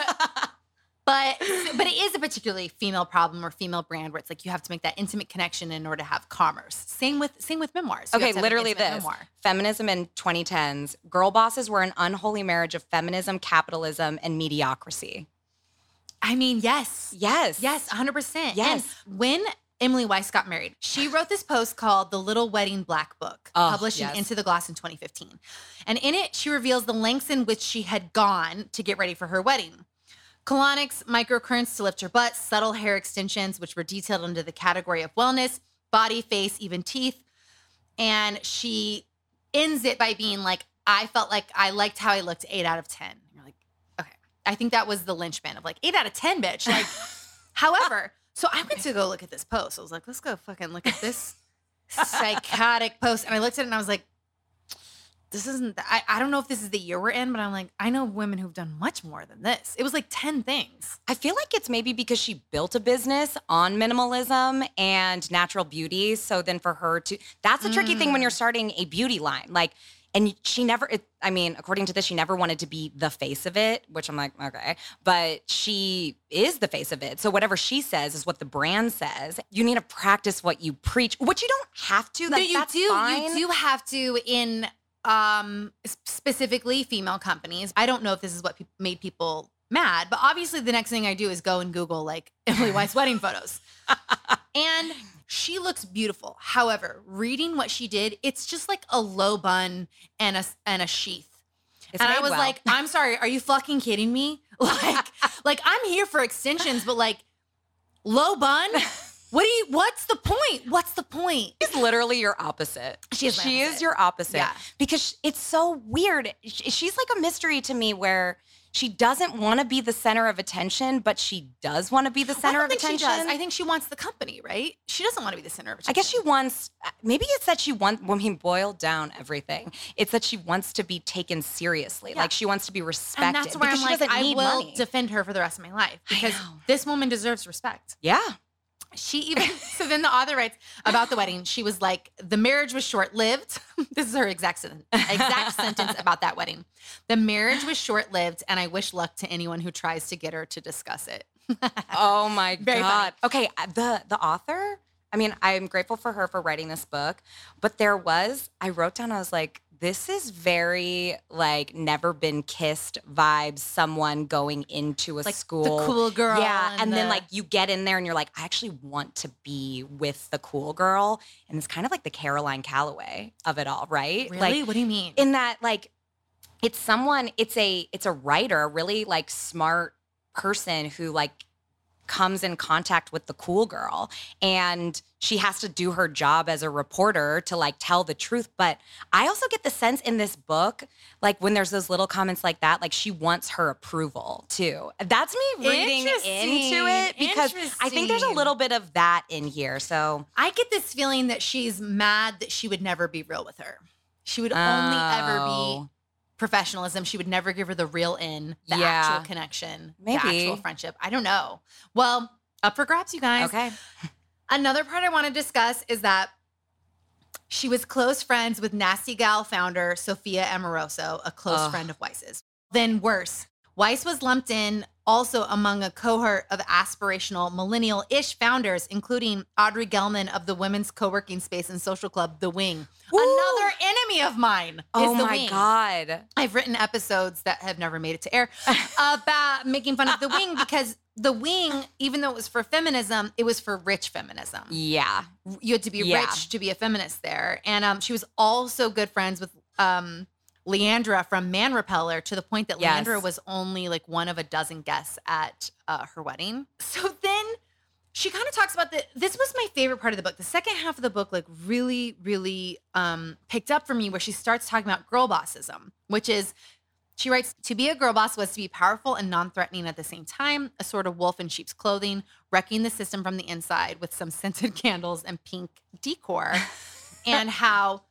but but it is a particularly female problem or female brand where it's like you have to make that intimate connection in order to have commerce. Same with same with memoirs. You okay, literally this memoir. Feminism in twenty tens. Girlbosses were an unholy marriage of feminism, capitalism, and mediocrity. I mean, yes. Yes. Yes, one hundred percent. Yes. And when Emily Weiss got married, she wrote this post called The Little Wedding Black Book, oh, published yes. in Into the Gloss in twenty fifteen. And in it, she reveals the lengths in which she had gone to get ready for her wedding. Colonics, microcurrents to lift her butt, subtle hair extensions, which were detailed under the category of wellness, body, face, even teeth. And she ends it by being like, I felt like I liked how I looked eight out of ten. I think that was the linchpin of like eight out of ten, bitch. Like, however, so I went to go look at this post. I was like, let's go fucking look at this psychotic post. And I looked at it and I was like, this isn't, the, I, I don't know if this is the year we're in, but I'm like, I know women who've done much more than this. It was like ten things. I feel like it's maybe because she built a business on minimalism and natural beauty. So then for her to, that's a tricky mm. thing when you're starting a beauty line. Like, and she never, it, I mean, according to this, she never wanted to be the face of it, which I'm like, okay. But she is the face of it. So whatever she says is what the brand says. You need to practice what you preach, which you don't have to. That, no, you that's do. Fine. You do have to in um, specifically female companies. I don't know if this is what pe- made people mad, but obviously the next thing I do is go and Google like Emily Weiss wedding photos. And she looks beautiful. However, reading what she did, it's just like a low bun and a and a sheath. It's and I was well. like, I'm sorry, are you fucking kidding me? Like, like I'm here for extensions, but like low bun? What do you what's the point? What's the point? She's literally your opposite. She is, she opposite. is your opposite. Yeah. Because it's so weird. She's like a mystery to me where she doesn't want to be the center of attention, but she does want to be the center well, I don't of think attention. She does. I think she wants the company, right? She doesn't want to be the center of attention. I guess she wants, maybe it's that she wants, when we boil down everything, it's that she wants to be taken seriously. Yeah. Like she wants to be respected. And that's where I'm like, I will money. defend her for the rest of my life because this woman deserves respect. Yeah. She even, so then the author writes about the wedding. She was like, the marriage was short-lived. This is her exact sentence, exact sentence about that wedding. The marriage was short-lived, and I wish luck to anyone who tries to get her to discuss it. Oh, my Very God. Funny. Okay, the, the author, I mean, I'm grateful for her for writing this book, but there was, I wrote down, I was like, this is very, like, never been kissed vibes, someone going into a like school. Like, the cool girl. Yeah, and, and the... then, like, you get in there and you're like, I actually want to be with the cool girl. And it's kind of like the Caroline Calloway of it all, right? Really? Like, what do you mean? In that, like, it's someone, it's a, it's a writer, a really, like, smart person who, like, comes in contact with the cool girl and she has to do her job as a reporter to like tell the truth. But I also get the sense in this book, like when there's those little comments like that, like she wants her approval too. That's me reading into it because I think there's a little bit of that in here. So I get this feeling that she's mad that she would never be real with her. She would oh. only ever be professionalism. She would never give her the real in, the yeah. actual connection, Maybe. the actual friendship. I don't know. Well, up for grabs, you guys. Okay. Another part I want to discuss is that she was close friends with Nasty Gal founder Sophia Amoroso, a close Ugh. friend of Weiss's. Then worse, Weiss was lumped in also among a cohort of aspirational millennial-ish founders, including Audrey Gelman of the women's co-working space and social club, The Wing. Ooh. Another enemy of mine is oh The Wing. Oh my God. I've written episodes that have never made it to air about making fun of The Wing because The Wing, even though it was for feminism, it was for rich feminism. Yeah. You had to be yeah. rich to be a feminist there. And um, she was also good friends with... Um, Leandra from Man Repeller, to the point that yes. Leandra was only like one of a dozen guests at uh, her wedding. So then she kind of talks about the, this was my favorite part of the book. The second half of the book, like really, really um, picked up for me, where she starts talking about girlbossism, which is, she writes, to be a girlboss was to be powerful and non-threatening at the same time, a sort of wolf in sheep's clothing, wrecking the system from the inside with some scented candles and pink decor, and how...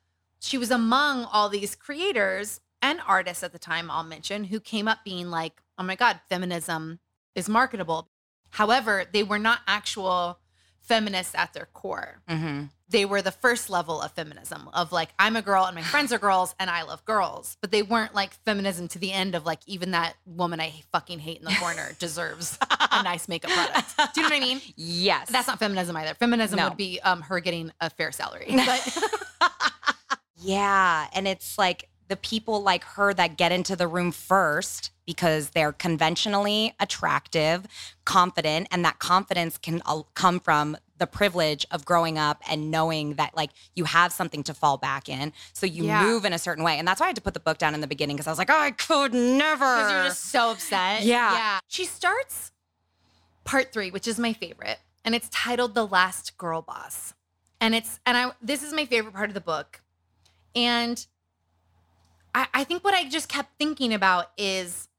She was among all these creators and artists at the time, I'll mention, who came up being like, oh my God, feminism is marketable. However, they were not actual feminists at their core. Mm-hmm. They were the first level of feminism of like, I'm a girl and my friends are girls and I love girls. But they weren't like feminism to the end of like, even that woman I fucking hate in the corner deserves a nice makeup product. Do you know what I mean? Yes. That's not feminism either. Feminism no. would be um, her getting a fair salary. But... Yeah. And it's like the people like her that get into the room first because they're conventionally attractive, confident, and that confidence can come from the privilege of growing up and knowing that like you have something to fall back in. So you yeah. move in a certain way. And that's why I had to put the book down in the beginning because I was like, oh, I could never. Because you're just so upset. Yeah. yeah. She starts part three, which is my favorite. And it's titled The Last Girl Boss. And it's, and I, this is my favorite part of the book. And I, I think what I just kept thinking about is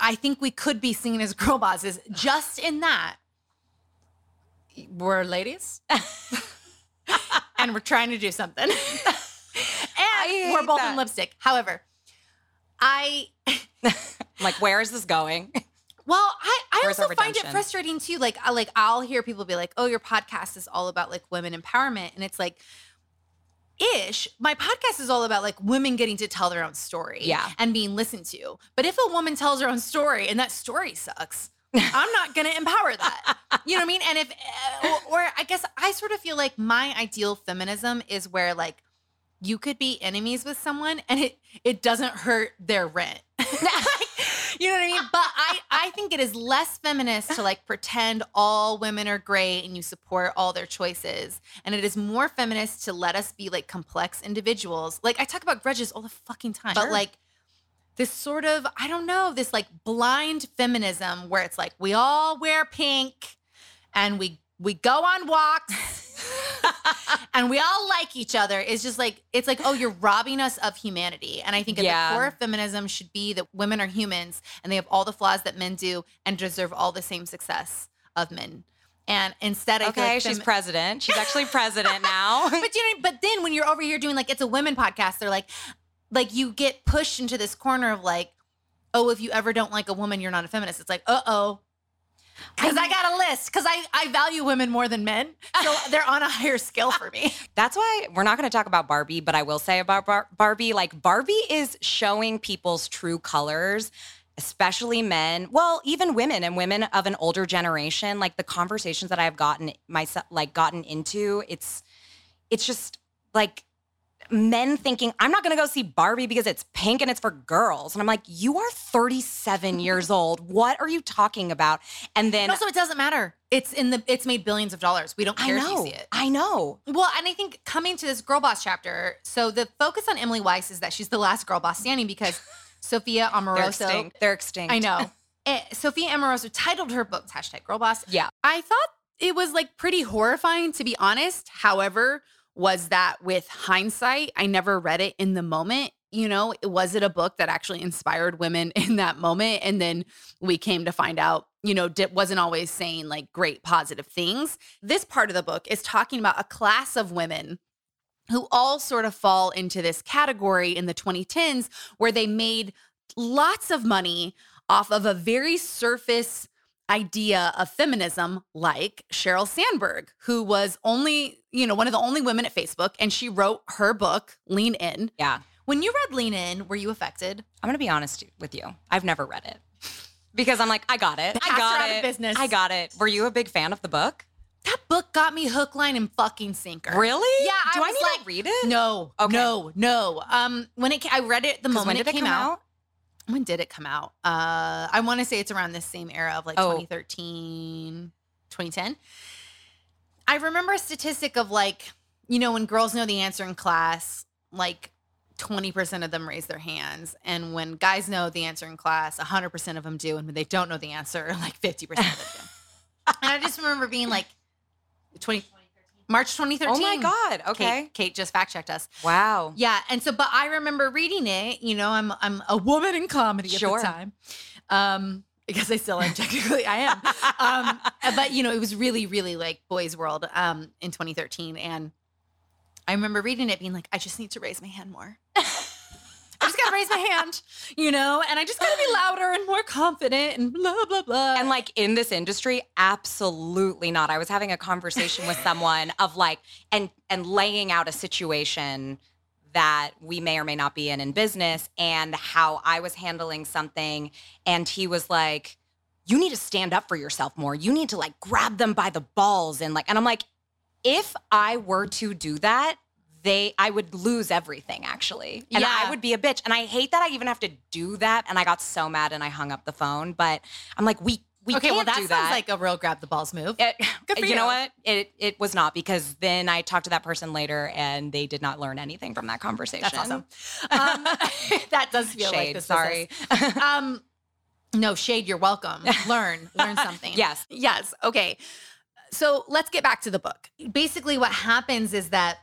I think we could be seen as girl bosses just in that we're ladies and we're trying to do something and we're both that. in lipstick. However, I... like, where is this going? Well, I, I also find it frustrating too. Like, I, like, I'll hear people be like, oh, your podcast is all about like women empowerment. And it's like... ish, my podcast is all about like women getting to tell their own story yeah. and being listened to. But if a woman tells her own story and that story sucks, I'm not going to empower that. You know what I mean? And if, or, or I guess I sort of feel like my ideal feminism is where like you could be enemies with someone and it, it doesn't hurt their rent. You know what I mean? But I, I think it is less feminist to like pretend all women are great and you support all their choices. And it is more feminist to let us be like complex individuals. Like I talk about grudges all the fucking time. Sure. But like this sort of, I don't know, this like blind feminism where it's like we all wear pink and we we go on walks and we all like each other. It's just like, it's like, oh, you're robbing us of humanity. And I think at yeah. the core of feminism should be that women are humans and they have all the flaws that men do and deserve all the same success of men. And instead, I okay, feel like she's femi- president. She's actually president now. But you know, but then when you're over here doing like, it's a women podcast, they're like, like you get pushed into this corner of like, oh, if you ever don't like a woman, you're not a feminist. It's like, uh-oh. Because I, mean, I got a list, because I, I value women more than men, so they're on a higher scale for me. That's why we're not going to talk about Barbie, but I will say about Bar- Barbie, like Barbie is showing people's true colors, especially men, well, even women and women of an older generation. Like the conversations that I've gotten myself, like gotten into, it's, it's just like men thinking, I'm not going to go see Barbie because it's pink and it's for girls. And I'm like, you are thirty-seven years old. What are you talking about? And then... also, it doesn't matter. It's in the. It's made billions of dollars. We don't care I know, if you see it. I know. Well, and I think coming to this Girlboss chapter, so the focus on Emily Weiss is that she's the last Girlboss standing because Sophia Amoroso... They're extinct. They're extinct. I know. it, Sophia Amoroso titled her book, hashtag Girlboss. Yeah. I thought it was like pretty horrifying, to be honest. However... was that with hindsight, I never read it in the moment. You know, was it a book that actually inspired women in that moment? And then we came to find out, you know, it wasn't always saying like great positive things. This part of the book is talking about a class of women who all sort of fall into this category in the twenty tens where they made lots of money off of a very surface idea of feminism, like Sheryl Sandberg, who was only, you know, one of the only women at Facebook, and she wrote her book, Lean In. Yeah. When you read Lean In, were you affected? I'm going to be honest with you. I've never read it. because I'm like, I got it. I got it. Business. I got it. Were you a big fan of the book? That book got me hook, line, and fucking sinker. Really? Yeah. I Do I need like, to read it? No. Okay. No. No. Um, when it, I read it the moment it, it came out. out. When did it come out? Uh, I want to say it's around this same era of like oh. twenty thirteen, twenty ten. I remember a statistic of like, you know, when girls know the answer in class, like twenty percent of them raise their hands. And when guys know the answer in class, one hundred percent of them do. And when they don't know the answer, like fifty percent of them do. And I just remember being like, twenty, March twenty thirteen. Oh my God. Okay. Kate, Kate just fact checked us. Wow. Yeah. And so, but I remember reading it, you know, I'm, I'm a woman in comedy sure. at the time. Um, I guess I still am technically, I am. Um, but you know, it was really, really like boys' world, um, in twenty thirteen. And I remember reading it being like, I just need to raise my hand more. I just gotta raise my hand, you know, and I just gotta be louder and more confident and blah, blah, blah. And like in this industry, absolutely not. I was having a conversation with someone of like, and and laying out a situation that we may or may not be in in business and how I was handling something. And he was like, you need to stand up for yourself more. You need to like grab them by the balls. And like, and I'm like, if I were to do that, They, I would lose everything, actually. And yeah. I would be a bitch. And I hate that I even have to do that. And I got so mad and I hung up the phone. But I'm like, we, we okay, can't well, that do that. Okay, well, that sounds like a real grab the balls move. It, Good for you. You know what? It it was not, because then I talked to that person later and they did not learn anything from that conversation. That's awesome. Um, that does feel shade, like this. Sorry. um, no, shade, you're welcome. Learn. Learn something. Yes. Yes. Okay. So let's get back to the book. Basically what happens is that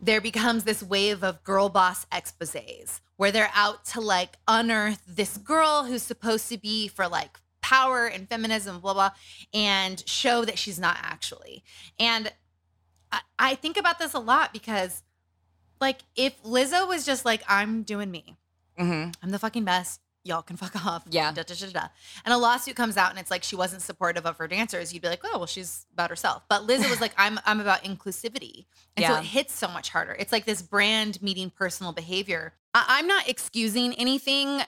there becomes this wave of girl boss exposés where they're out to like unearth this girl who's supposed to be for like power and feminism, blah, blah, and show that she's not actually. And I, I think about this a lot because like if Lizzo was just like, I'm doing me, mm-hmm. I'm the fucking best. Y'all can fuck off. Yeah. Da, da, da, da. And a lawsuit comes out and it's like she wasn't supportive of her dancers. You'd be like, oh, well, she's about herself. But Lizzo was like, I'm I'm about inclusivity. And yeah. so it hits so much harder. It's like this brand meeting personal behavior. I- I'm not excusing anything.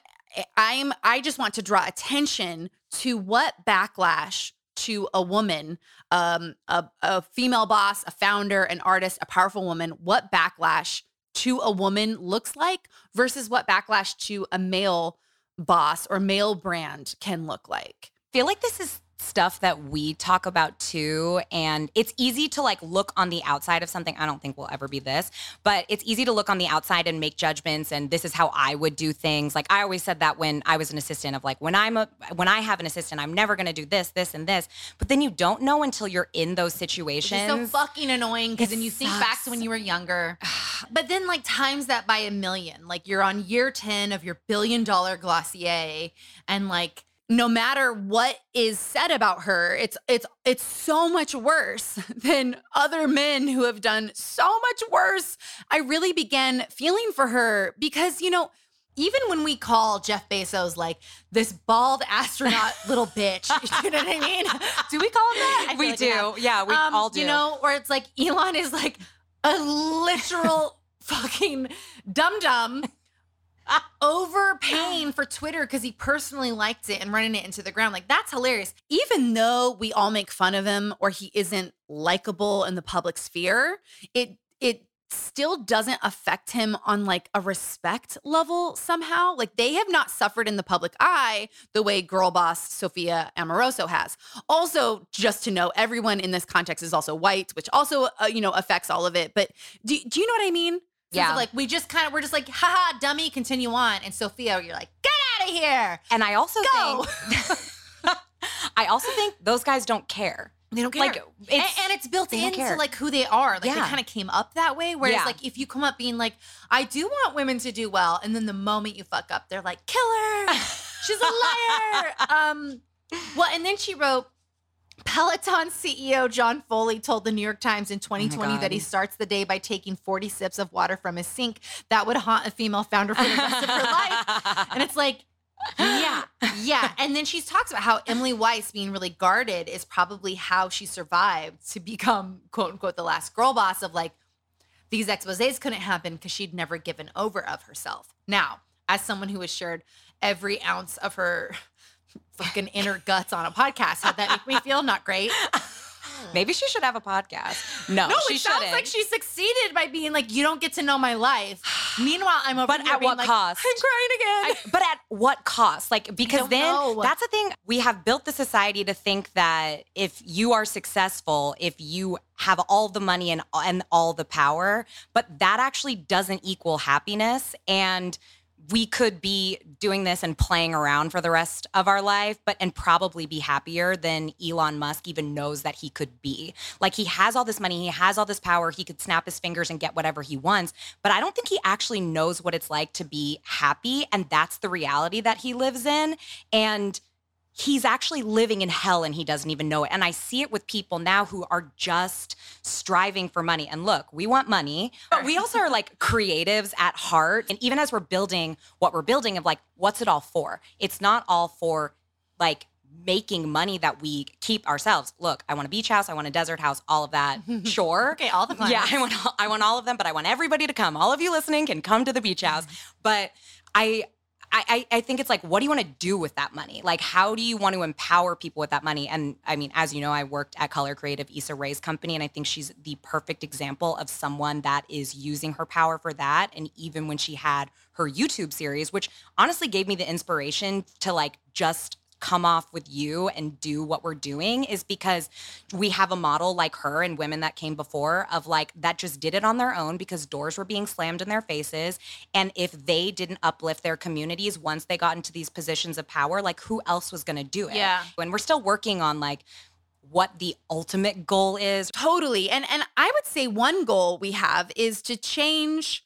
I'm I just want to draw attention to what backlash to a woman, um, a, a female boss, a founder, an artist, a powerful woman, what backlash to a woman looks like versus what backlash to a male boss or male brand can look like. I feel like this is stuff that we talk about too. And it's easy to like look on the outside of something. I don't think we'll ever be this, but it's easy to look on the outside and make judgments. And this is how I would do things. Like I always said that when I was an assistant of like, when I'm a, when I have an assistant, I'm never going to do this, this, and this, but then you don't know until you're in those situations. It's so fucking annoying. Cause it then you sucks. think back to when you were younger. But then like times that by a million, like you're on year ten of your billion dollar Glossier and like, no matter what is said about her, it's it's it's so much worse than other men who have done so much worse. I really began feeling for her because, you know, even when we call Jeff Bezos like this bald astronaut little bitch, you know what I mean? Do we call him that? I we like do. Yeah, we um, all do. You know, or it's like Elon is like a literal fucking dum-dum. Uh, overpaying for Twitter because he personally liked it and running it into the ground. Like, that's hilarious. Even though we all make fun of him or he isn't likable in the public sphere, it it still doesn't affect him on like a respect level somehow. Like, they have not suffered in the public eye the way girl boss Sophia Amoroso has. Also, just to know, everyone in this context is also white, which also, uh, you know, affects all of it. But do, do you know what I mean? Yeah. Like, we just kind of, we're just like, haha, dummy, continue on. And Sophia, you're like, get out of here. And I also Go. think, I also think those guys don't care. They don't care. Like, it's, and, and it's built into like who they are. Like yeah. they kind of came up that way. Whereas yeah. like, if you come up being like, I do want women to do well. And then the moment you fuck up, they're like, kill her. She's a liar. um, well, and then she wrote, Peloton C E O John Foley told the New York Times in twenty twenty oh that he starts the day by taking forty sips of water from his sink. That would haunt a female founder for the rest of her life. And it's like, yeah, yeah. And then she talks about how Emily Weiss being really guarded is probably how she survived to become, quote unquote, the last girl boss of like, these exposés couldn't happen because she'd never given over of herself. Now, as someone who assured every ounce of her fucking inner guts on a podcast. How'd that make me feel? Not great. Maybe she should have a podcast. No, no she it sounds shouldn't. Like she succeeded by being like, you don't get to know my life. Meanwhile, I'm over but here at being what like, cost? I'm crying again. I, but at what cost? Like, because then know. That's the thing. We have built the society to think that if you are successful, if you have all the money and and all the power, but that actually doesn't equal happiness. And we could be doing this and playing around for the rest of our life, but and probably be happier than Elon Musk even knows that he could be. Like, he has all this money, he has all this power, he could snap his fingers and get whatever he wants, but I don't think he actually knows what it's like to be happy, and that's the reality that he lives in. And he's actually living in hell and he doesn't even know it. And I see it with people now who are just striving for money. And look, we want money, but we also are like creatives at heart. And even as we're building what we're building of like, what's it all for? It's not all for like making money that we keep ourselves. Look, I want a beach house. I want a desert house, all of that. Sure. Okay, all the fun. Yeah, I want all, I want all of them, but I want everybody to come. All of you listening can come to the beach house. But I... I, I think it's like, what do you want to do with that money? Like, how do you want to empower people with that money? And I mean, as you know, I worked at Color Creative, Issa Rae's company, and I think she's the perfect example of someone that is using her power for that. And even when she had her YouTube series, which honestly gave me the inspiration to like just come off with you and do what we're doing, is because we have a model like her and women that came before of like that just did it on their own because doors were being slammed in their faces. And if they didn't uplift their communities once they got into these positions of power, like who else was going to do it? Yeah. And we're still working on like what the ultimate goal is. Totally. And and I would say one goal we have is to change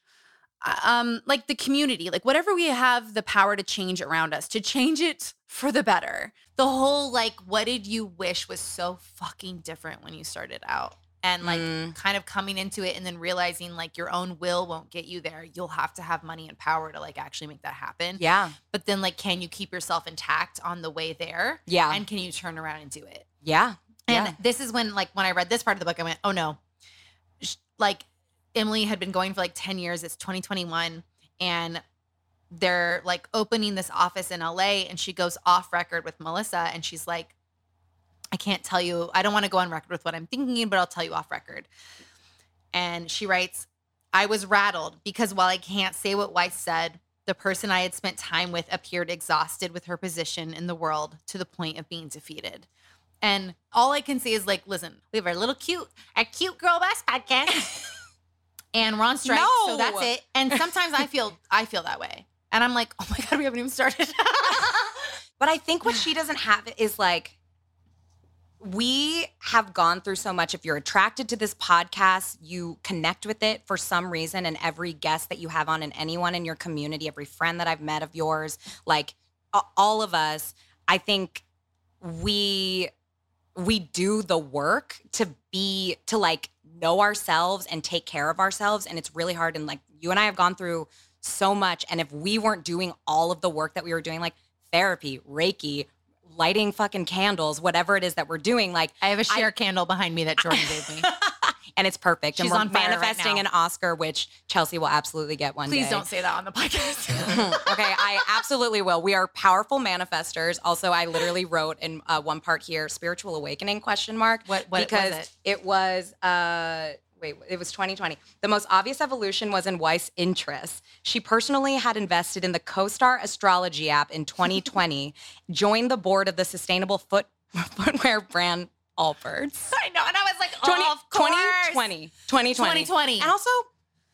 um like the community, like whatever we have the power to change around us, to change it for the better. The whole like, what did you wish was so fucking different when you started out, and like mm. kind of coming into it and then realizing like your own will won't get you there. You'll have to have money and power to like actually make that happen. Yeah. But then like, can you keep yourself intact on the way there? Yeah. And can you turn around and do it? Yeah. And yeah. this is when like, when I read this part of the book, I went, oh no, like Emily had been going for like ten years. It's twenty twenty-one. And they're like opening this office in L A, and she goes off record with Melissa, and she's like, I can't tell you, I don't want to go on record with what I'm thinking, but I'll tell you off record. And she writes, I was rattled because while I can't say what Weiss said, the person I had spent time with appeared exhausted with her position in the world to the point of being defeated. And all I can say is like, listen, we have our little cute, our cute Girlboss podcast and we're on strike. No. So that's it. And sometimes I feel, I feel that way. And I'm like, oh my God, we haven't even started. But I think what she doesn't have is like, we have gone through so much. If you're attracted to this podcast, you connect with it for some reason. And every guest that you have on, and anyone in your community, every friend that I've met of yours, like all of us, I think we we do the work to be, to like know ourselves and take care of ourselves. And it's really hard. And like you and I have gone through so much. And if we weren't doing all of the work that we were doing, like therapy, Reiki, lighting fucking candles, whatever it is that we're doing, like I have a share I, candle behind me that Jordan gave me. And it's perfect. She's and we're on fire manifesting right an Oscar, which Chelsea will absolutely get one Please day. Please don't say that on the podcast. Okay, I absolutely will. We are powerful manifestors. Also, I literally wrote in uh, one part here, spiritual awakening question mark. What, what because was it? It was uh Wait, it was twenty twenty. The most obvious evolution was in Weiss' interests. She personally had invested in the CoStar astrology app in twenty twenty, joined the board of the sustainable foot, footwear brand Allbirds. I know, and I was like, oh, of course. twenty twenty. twenty twenty. And also,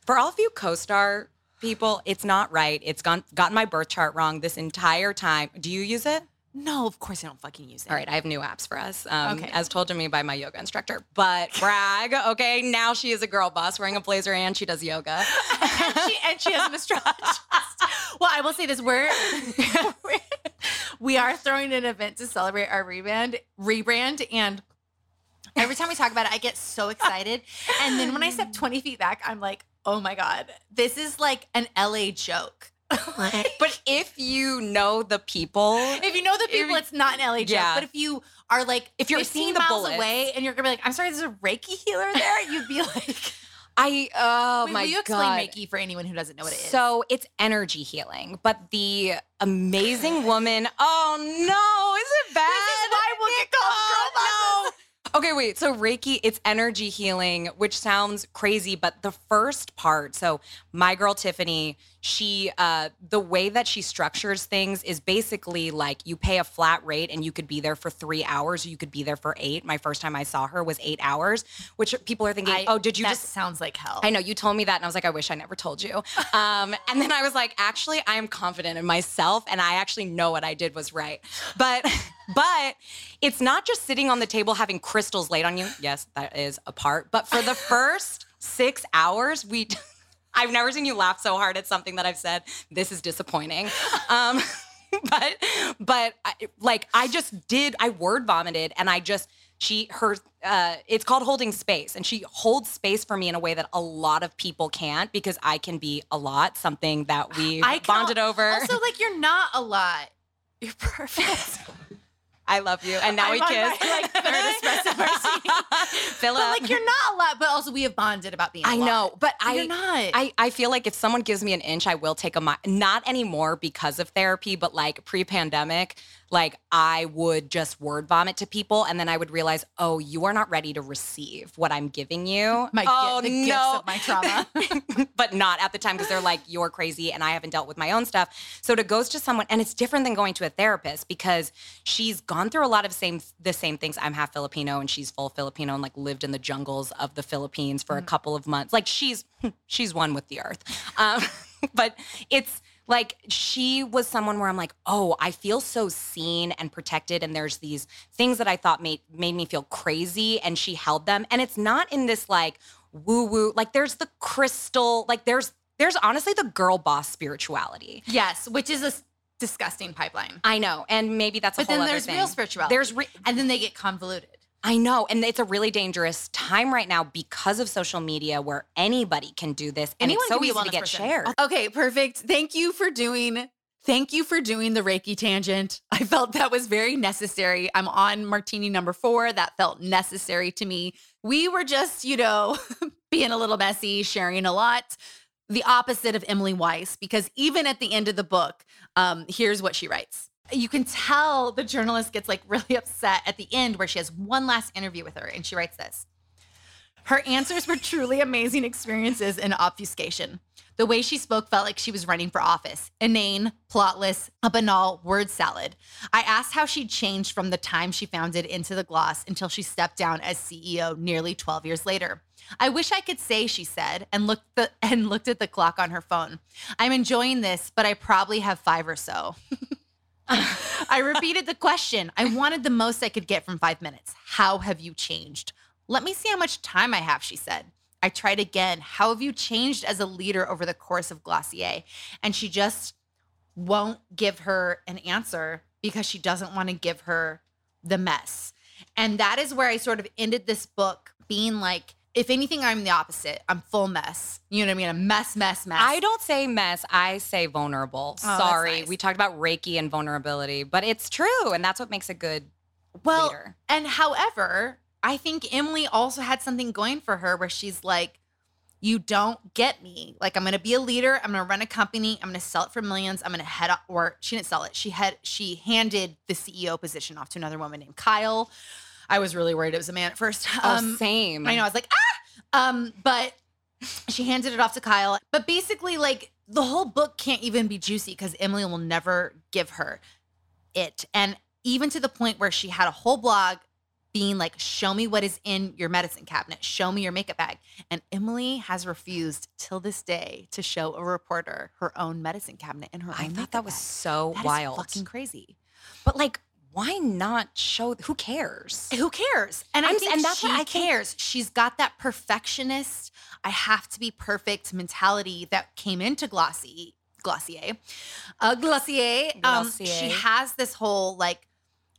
for all of you CoStar people, it's not right. It's gone, gotten my birth chart wrong this entire time. Do you use it? No, of course I don't fucking use it. All right, I have new apps for us, um, okay. as told to me by my yoga instructor. But brag, okay, now she is a girl boss wearing a blazer and she does yoga. and, she, and she has an astrologist. Well, I will say this, we're, we're, we are throwing an event to celebrate our rebrand, rebrand, and every time we talk about it, I get so excited. And then when I step twenty feet back, I'm like, oh my God, this is like an L A joke. Like, but if you know the people, if you know the people, if, it's not an L A joke. Yeah. But if you are like, if you're seeing the miles bullets. away and you're gonna be like, I'm sorry, there's a Reiki healer there, you'd be like, I, oh Wait, my God. Will you explain Reiki for anyone who doesn't know what it is? So it's energy healing, but the amazing woman, oh no, is it bad? This is why we'll get called Girlboss. No. Okay, wait. So Reiki, it's energy healing, which sounds crazy, but the first part, so my girl Tiffany, she, uh, the way that she structures things is basically like you pay a flat rate and you could be there for three hours, or you could be there for eight. My first time I saw her was eight hours, which people are thinking, I, oh, did you that just- That sounds like hell. I know, you told me that and I was like, I wish I never told you. Um, and then I was like, actually, I am confident in myself and I actually know what I did was right. But- But it's not just sitting on the table having crystals laid on you. Yes, that is a part. But for the first six hours, we I've never seen you laugh so hard at something that I've said. This is disappointing. Um, but but I, like I just did, I word vomited and I just, she, her, uh, it's called holding space. And she holds space for me in a way that a lot of people can't because I can be a lot, something that we I bonded al- over. Also, like you're not a lot. You're perfect. I love you. And now I'm we kiss. My, like, third espresso martini. But like, you're not a lot, but also we have bonded about being a I lot. I know, but I, you're not. I, I feel like if someone gives me an inch, I will take a mile. Not anymore because of therapy, but like pre-pandemic, like I would just word vomit to people. And then I would realize, oh, you are not ready to receive what I'm giving you. My oh, gi- the no. gifts of my trauma. But not at the time because they're like, you're crazy and I haven't dealt with my own stuff. So to go to someone, and it's different than going to a therapist because she's gone through a lot of same the same things. I'm half Filipino and she's full Filipino and like lived in the jungles of the Philippines for mm. a couple of months. Like she's she's one with the earth. Um, but it's like she was someone where I'm like, oh, I feel so seen and protected. And there's these things that I thought made made me feel crazy and she held them. And it's not in this like woo-woo, like there's the crystal, like there's there's honestly the girl boss spirituality. Yes, which is a disgusting pipeline. I know. And maybe that's a but whole other thing. But then there's real spirituality. There's re- and then they get convoluted. I know. And it's a really dangerous time right now because of social media where anybody can do this. And Anyone it's so easy to get person. shared. Okay, perfect. Thank you for doing... Thank you for doing the Reiki tangent. I felt that was very necessary. I'm on martini number four. That felt necessary to me. We were just, you know, being a little messy, sharing a lot. The opposite of Emily Weiss, because even at the end of the book, um, here's what she writes. You can tell the journalist gets like really upset at the end where she has one last interview with her and she writes this. Her answers were truly amazing experiences in obfuscation. The way she spoke felt like she was running for office. Inane, plotless, a banal word salad. I asked how she'd changed from the time she founded Into the Gloss until she stepped down as C E O nearly twelve years later. I wish I could say, she said, and looked the, and looked at the clock on her phone. I'm enjoying this, but I probably have five or so. I repeated the question. I wanted the most I could get from five minutes. How have you changed? Let me see how much time I have, she said. I tried again. How have you changed as a leader over the course of Glossier? And she just won't give her an answer because she doesn't want to give her the mess. And that is where I sort of ended this book being like, if anything, I'm the opposite. I'm full mess. You know what I mean? A mess, mess, mess. I don't say mess. I say vulnerable. Oh, Sorry. Nice. We talked about Reiki and vulnerability, but it's true. And that's what makes a good well, leader. And however, I think Emily also had something going for her where she's like, you don't get me. Like, I'm going to be a leader. I'm going to run a company. I'm going to sell it for millions. I'm going to head up, or she didn't sell it. She had, she handed the C E O position off to another woman named Kyle. I was really worried it was a man at first. Um, oh, same. I know. I was like, ah! Um, but she handed it off to Kyle. But basically, like, the whole book can't even be juicy because Emily will never give her it. And even to the point where she had a whole blog being like, show me what is in your medicine cabinet. Show me your makeup bag. And Emily has refused till this day to show a reporter her own medicine cabinet and her I own I thought that was bag. so that wild. That is fucking crazy. But like, why not show? Who cares? Who cares? And I I'm, think and that's she what I cares. Think. She's got that perfectionist, I have to be perfect mentality that came into Glossy, Glossier. Uh, Glossier. Glossier. Um, she has this whole like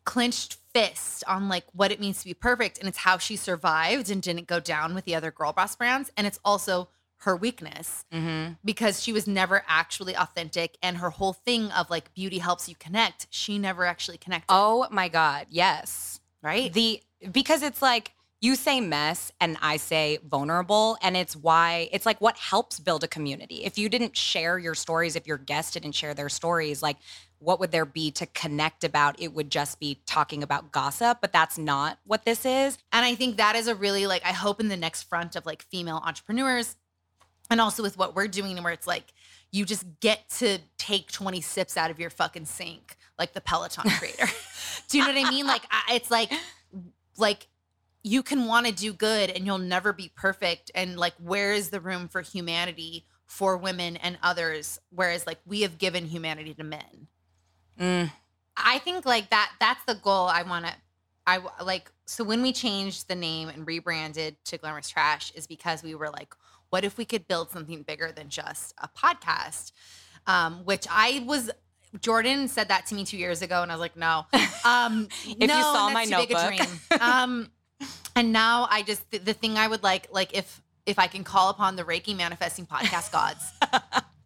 clenched fist on like what it means to be perfect. And it's how she survived and didn't go down with the other Girlboss brands. And it's also her weakness mm-hmm. because she was never actually authentic and her whole thing of like beauty helps you connect. She never actually connected. Oh my God. Yes. Right. The, because it's like, you say mess and I say vulnerable. And it's why it's like what helps build a community. If you didn't share your stories, if your guests didn't share their stories, like what would there be to connect about? It would just be talking about gossip, but that's not what this is. And I think that is a really like, I hope in the next front of like female entrepreneurs and also with what we're doing where it's like, you just get to take twenty sips out of your fucking sink, like the Peloton creator. Do you know what I mean? Like, I, it's like, like, you can want to do good and you'll never be perfect. And like, where is the room for humanity for women and others? Whereas like we have given humanity to men. Mm. I think like that, that's the goal I want to, I like, so when we changed the name and rebranded to Glamorous Trash is because we were like, what if we could build something bigger than just a podcast? Um, which I was, Jordan said that to me two years ago and I was like, no, um, if no, you saw my notebook. Um, And now I just, the, the thing I would like, like if, if I can call upon the Reiki manifesting podcast gods,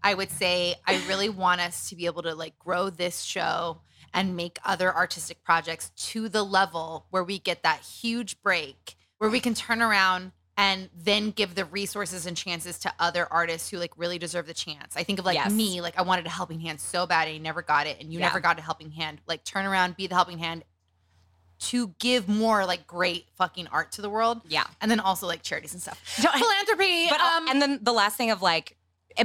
I would say, I really want us to be able to like grow this show and make other artistic projects to the level where we get that huge break, where we can turn around and then give the resources and chances to other artists who like really deserve the chance. I think of like yes. me, like I wanted a helping hand so bad. I never got it. And you yeah. never got a helping hand, like turn around, be the helping hand to give more like great fucking art to the world. Yeah. And then also like charities and stuff. Philanthropy. But, um, and then the last thing of like,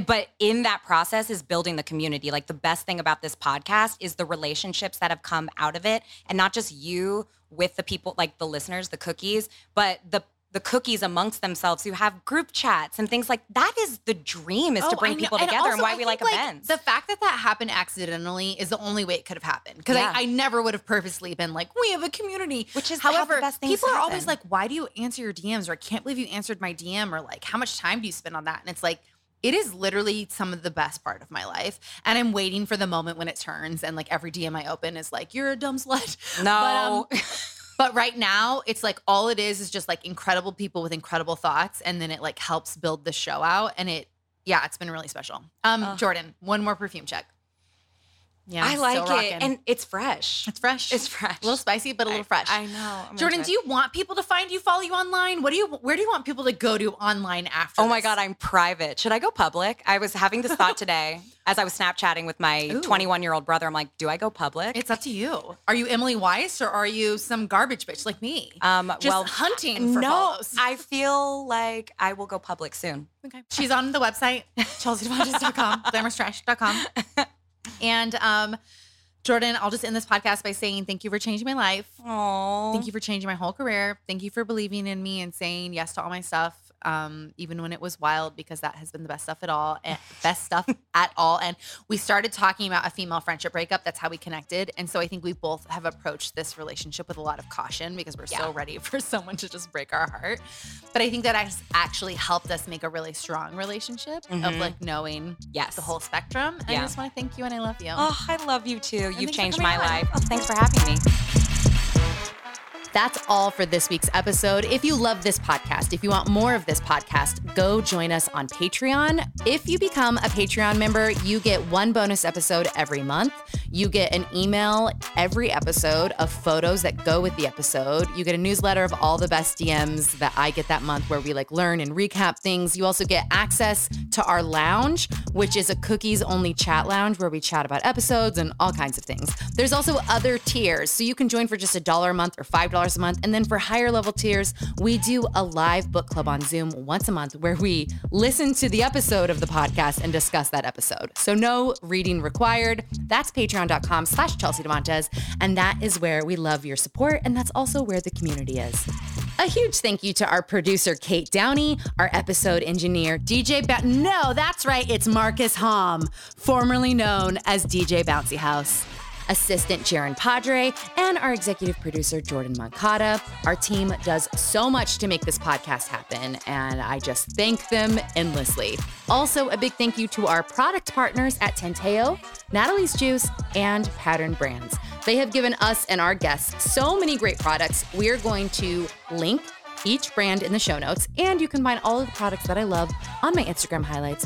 but in that process is building the community. Like the best thing about this podcast is the relationships that have come out of it. And not just you with the people, like the listeners, the cookies, but the the cookies amongst themselves who have group chats and things like that is the dream is oh, to bring people and together also, and why I we like, like events. The fact that that happened accidentally is the only way it could have happened because yeah. I, I never would have purposely been like, we have a community. Which is However, the best thing people happen. Are always like, why do you answer your D Ms? Or I can't believe you answered my D M or like, how much time do you spend on that? And it's like, it is literally some of the best part of my life. And I'm waiting for the moment when it turns and like every D M I open is like, you're a dumb slut. No. But, um, But right now, it's like all it is is just like incredible people with incredible thoughts. And then it like helps build the show out. And it, yeah, it's been really special. Um, oh. Jordan, one more perfume check. Yeah, I like still it. And it's fresh. It's fresh. It's fresh. A little spicy, but a little I, fresh. I know. I'm Jordan, do you want people to find you, follow you online? What do you, where do you want people to go to online after Oh this? My God, I'm private. Should I go public? I was having this thought today as I was Snapchatting with my Ooh. twenty-one-year-old brother. I'm like, do I go public? It's up to you. Are you Emily Weiss or are you some garbage bitch like me? Um, Just well, hunting for No, follows. I feel like I will go public soon. Okay. She's on the website, chelsea devantez dot com, glamorous trash dot com. And um, Jordan, I'll just end this podcast by saying thank you for changing my life. Aww. Thank you for changing my whole career. Thank you for believing in me and saying yes to all my stuff, um, even when it was wild, because that has been the best stuff at all. And best stuff at all. And we started talking about a female friendship breakup. That's how we connected. And so I think we both have approached this relationship with a lot of caution because we're yeah. so ready for someone to just break our heart. But I think that has actually helped us make a really strong relationship mm-hmm. of like knowing yes. the whole spectrum. And yeah. I just want to thank you and I love you. Oh, I love you too. And You've changed my on. life. Oh, thanks for having me. That's all for this week's episode. If you love this podcast, if you want more of this podcast, go join us on Patreon. If you become a Patreon member, you get one bonus episode every month. You get an email every episode of photos that go with the episode. You get a newsletter of all the best D Ms that I get that month where we like learn and recap things. You also get access to our lounge, which is a cookies only chat lounge where we chat about episodes and all kinds of things. There's also other tiers. So you can join for just a dollar a month or five dollars a month. And then for higher level tiers, we do a live book club on Zoom once a month where we listen to the episode of the podcast and discuss that episode. So no reading required. That's patreon.com slash Chelsea Devantez. And that is where we love your support. And that's also where the community is. A huge thank you to our producer, Kate Downey, our episode engineer, D J Ba- No, that's right. It's Marcus Hom, formerly known as D J Bouncy House. Assistant Jaren Padre, and our executive producer, Jordan Moncada. Our team does so much to make this podcast happen, and I just thank them endlessly. Also, a big thank you to our product partners at Tenteo, Natalie's Juice, and Pattern Brands. They have given us and our guests so many great products. We are going to link each brand in the show notes, and you can find all of the products that I love on my Instagram highlights,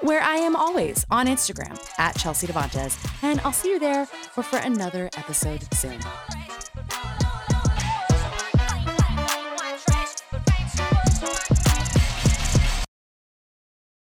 where I am always on Instagram at Chelsea Devantez. And I'll see you there or for another episode soon.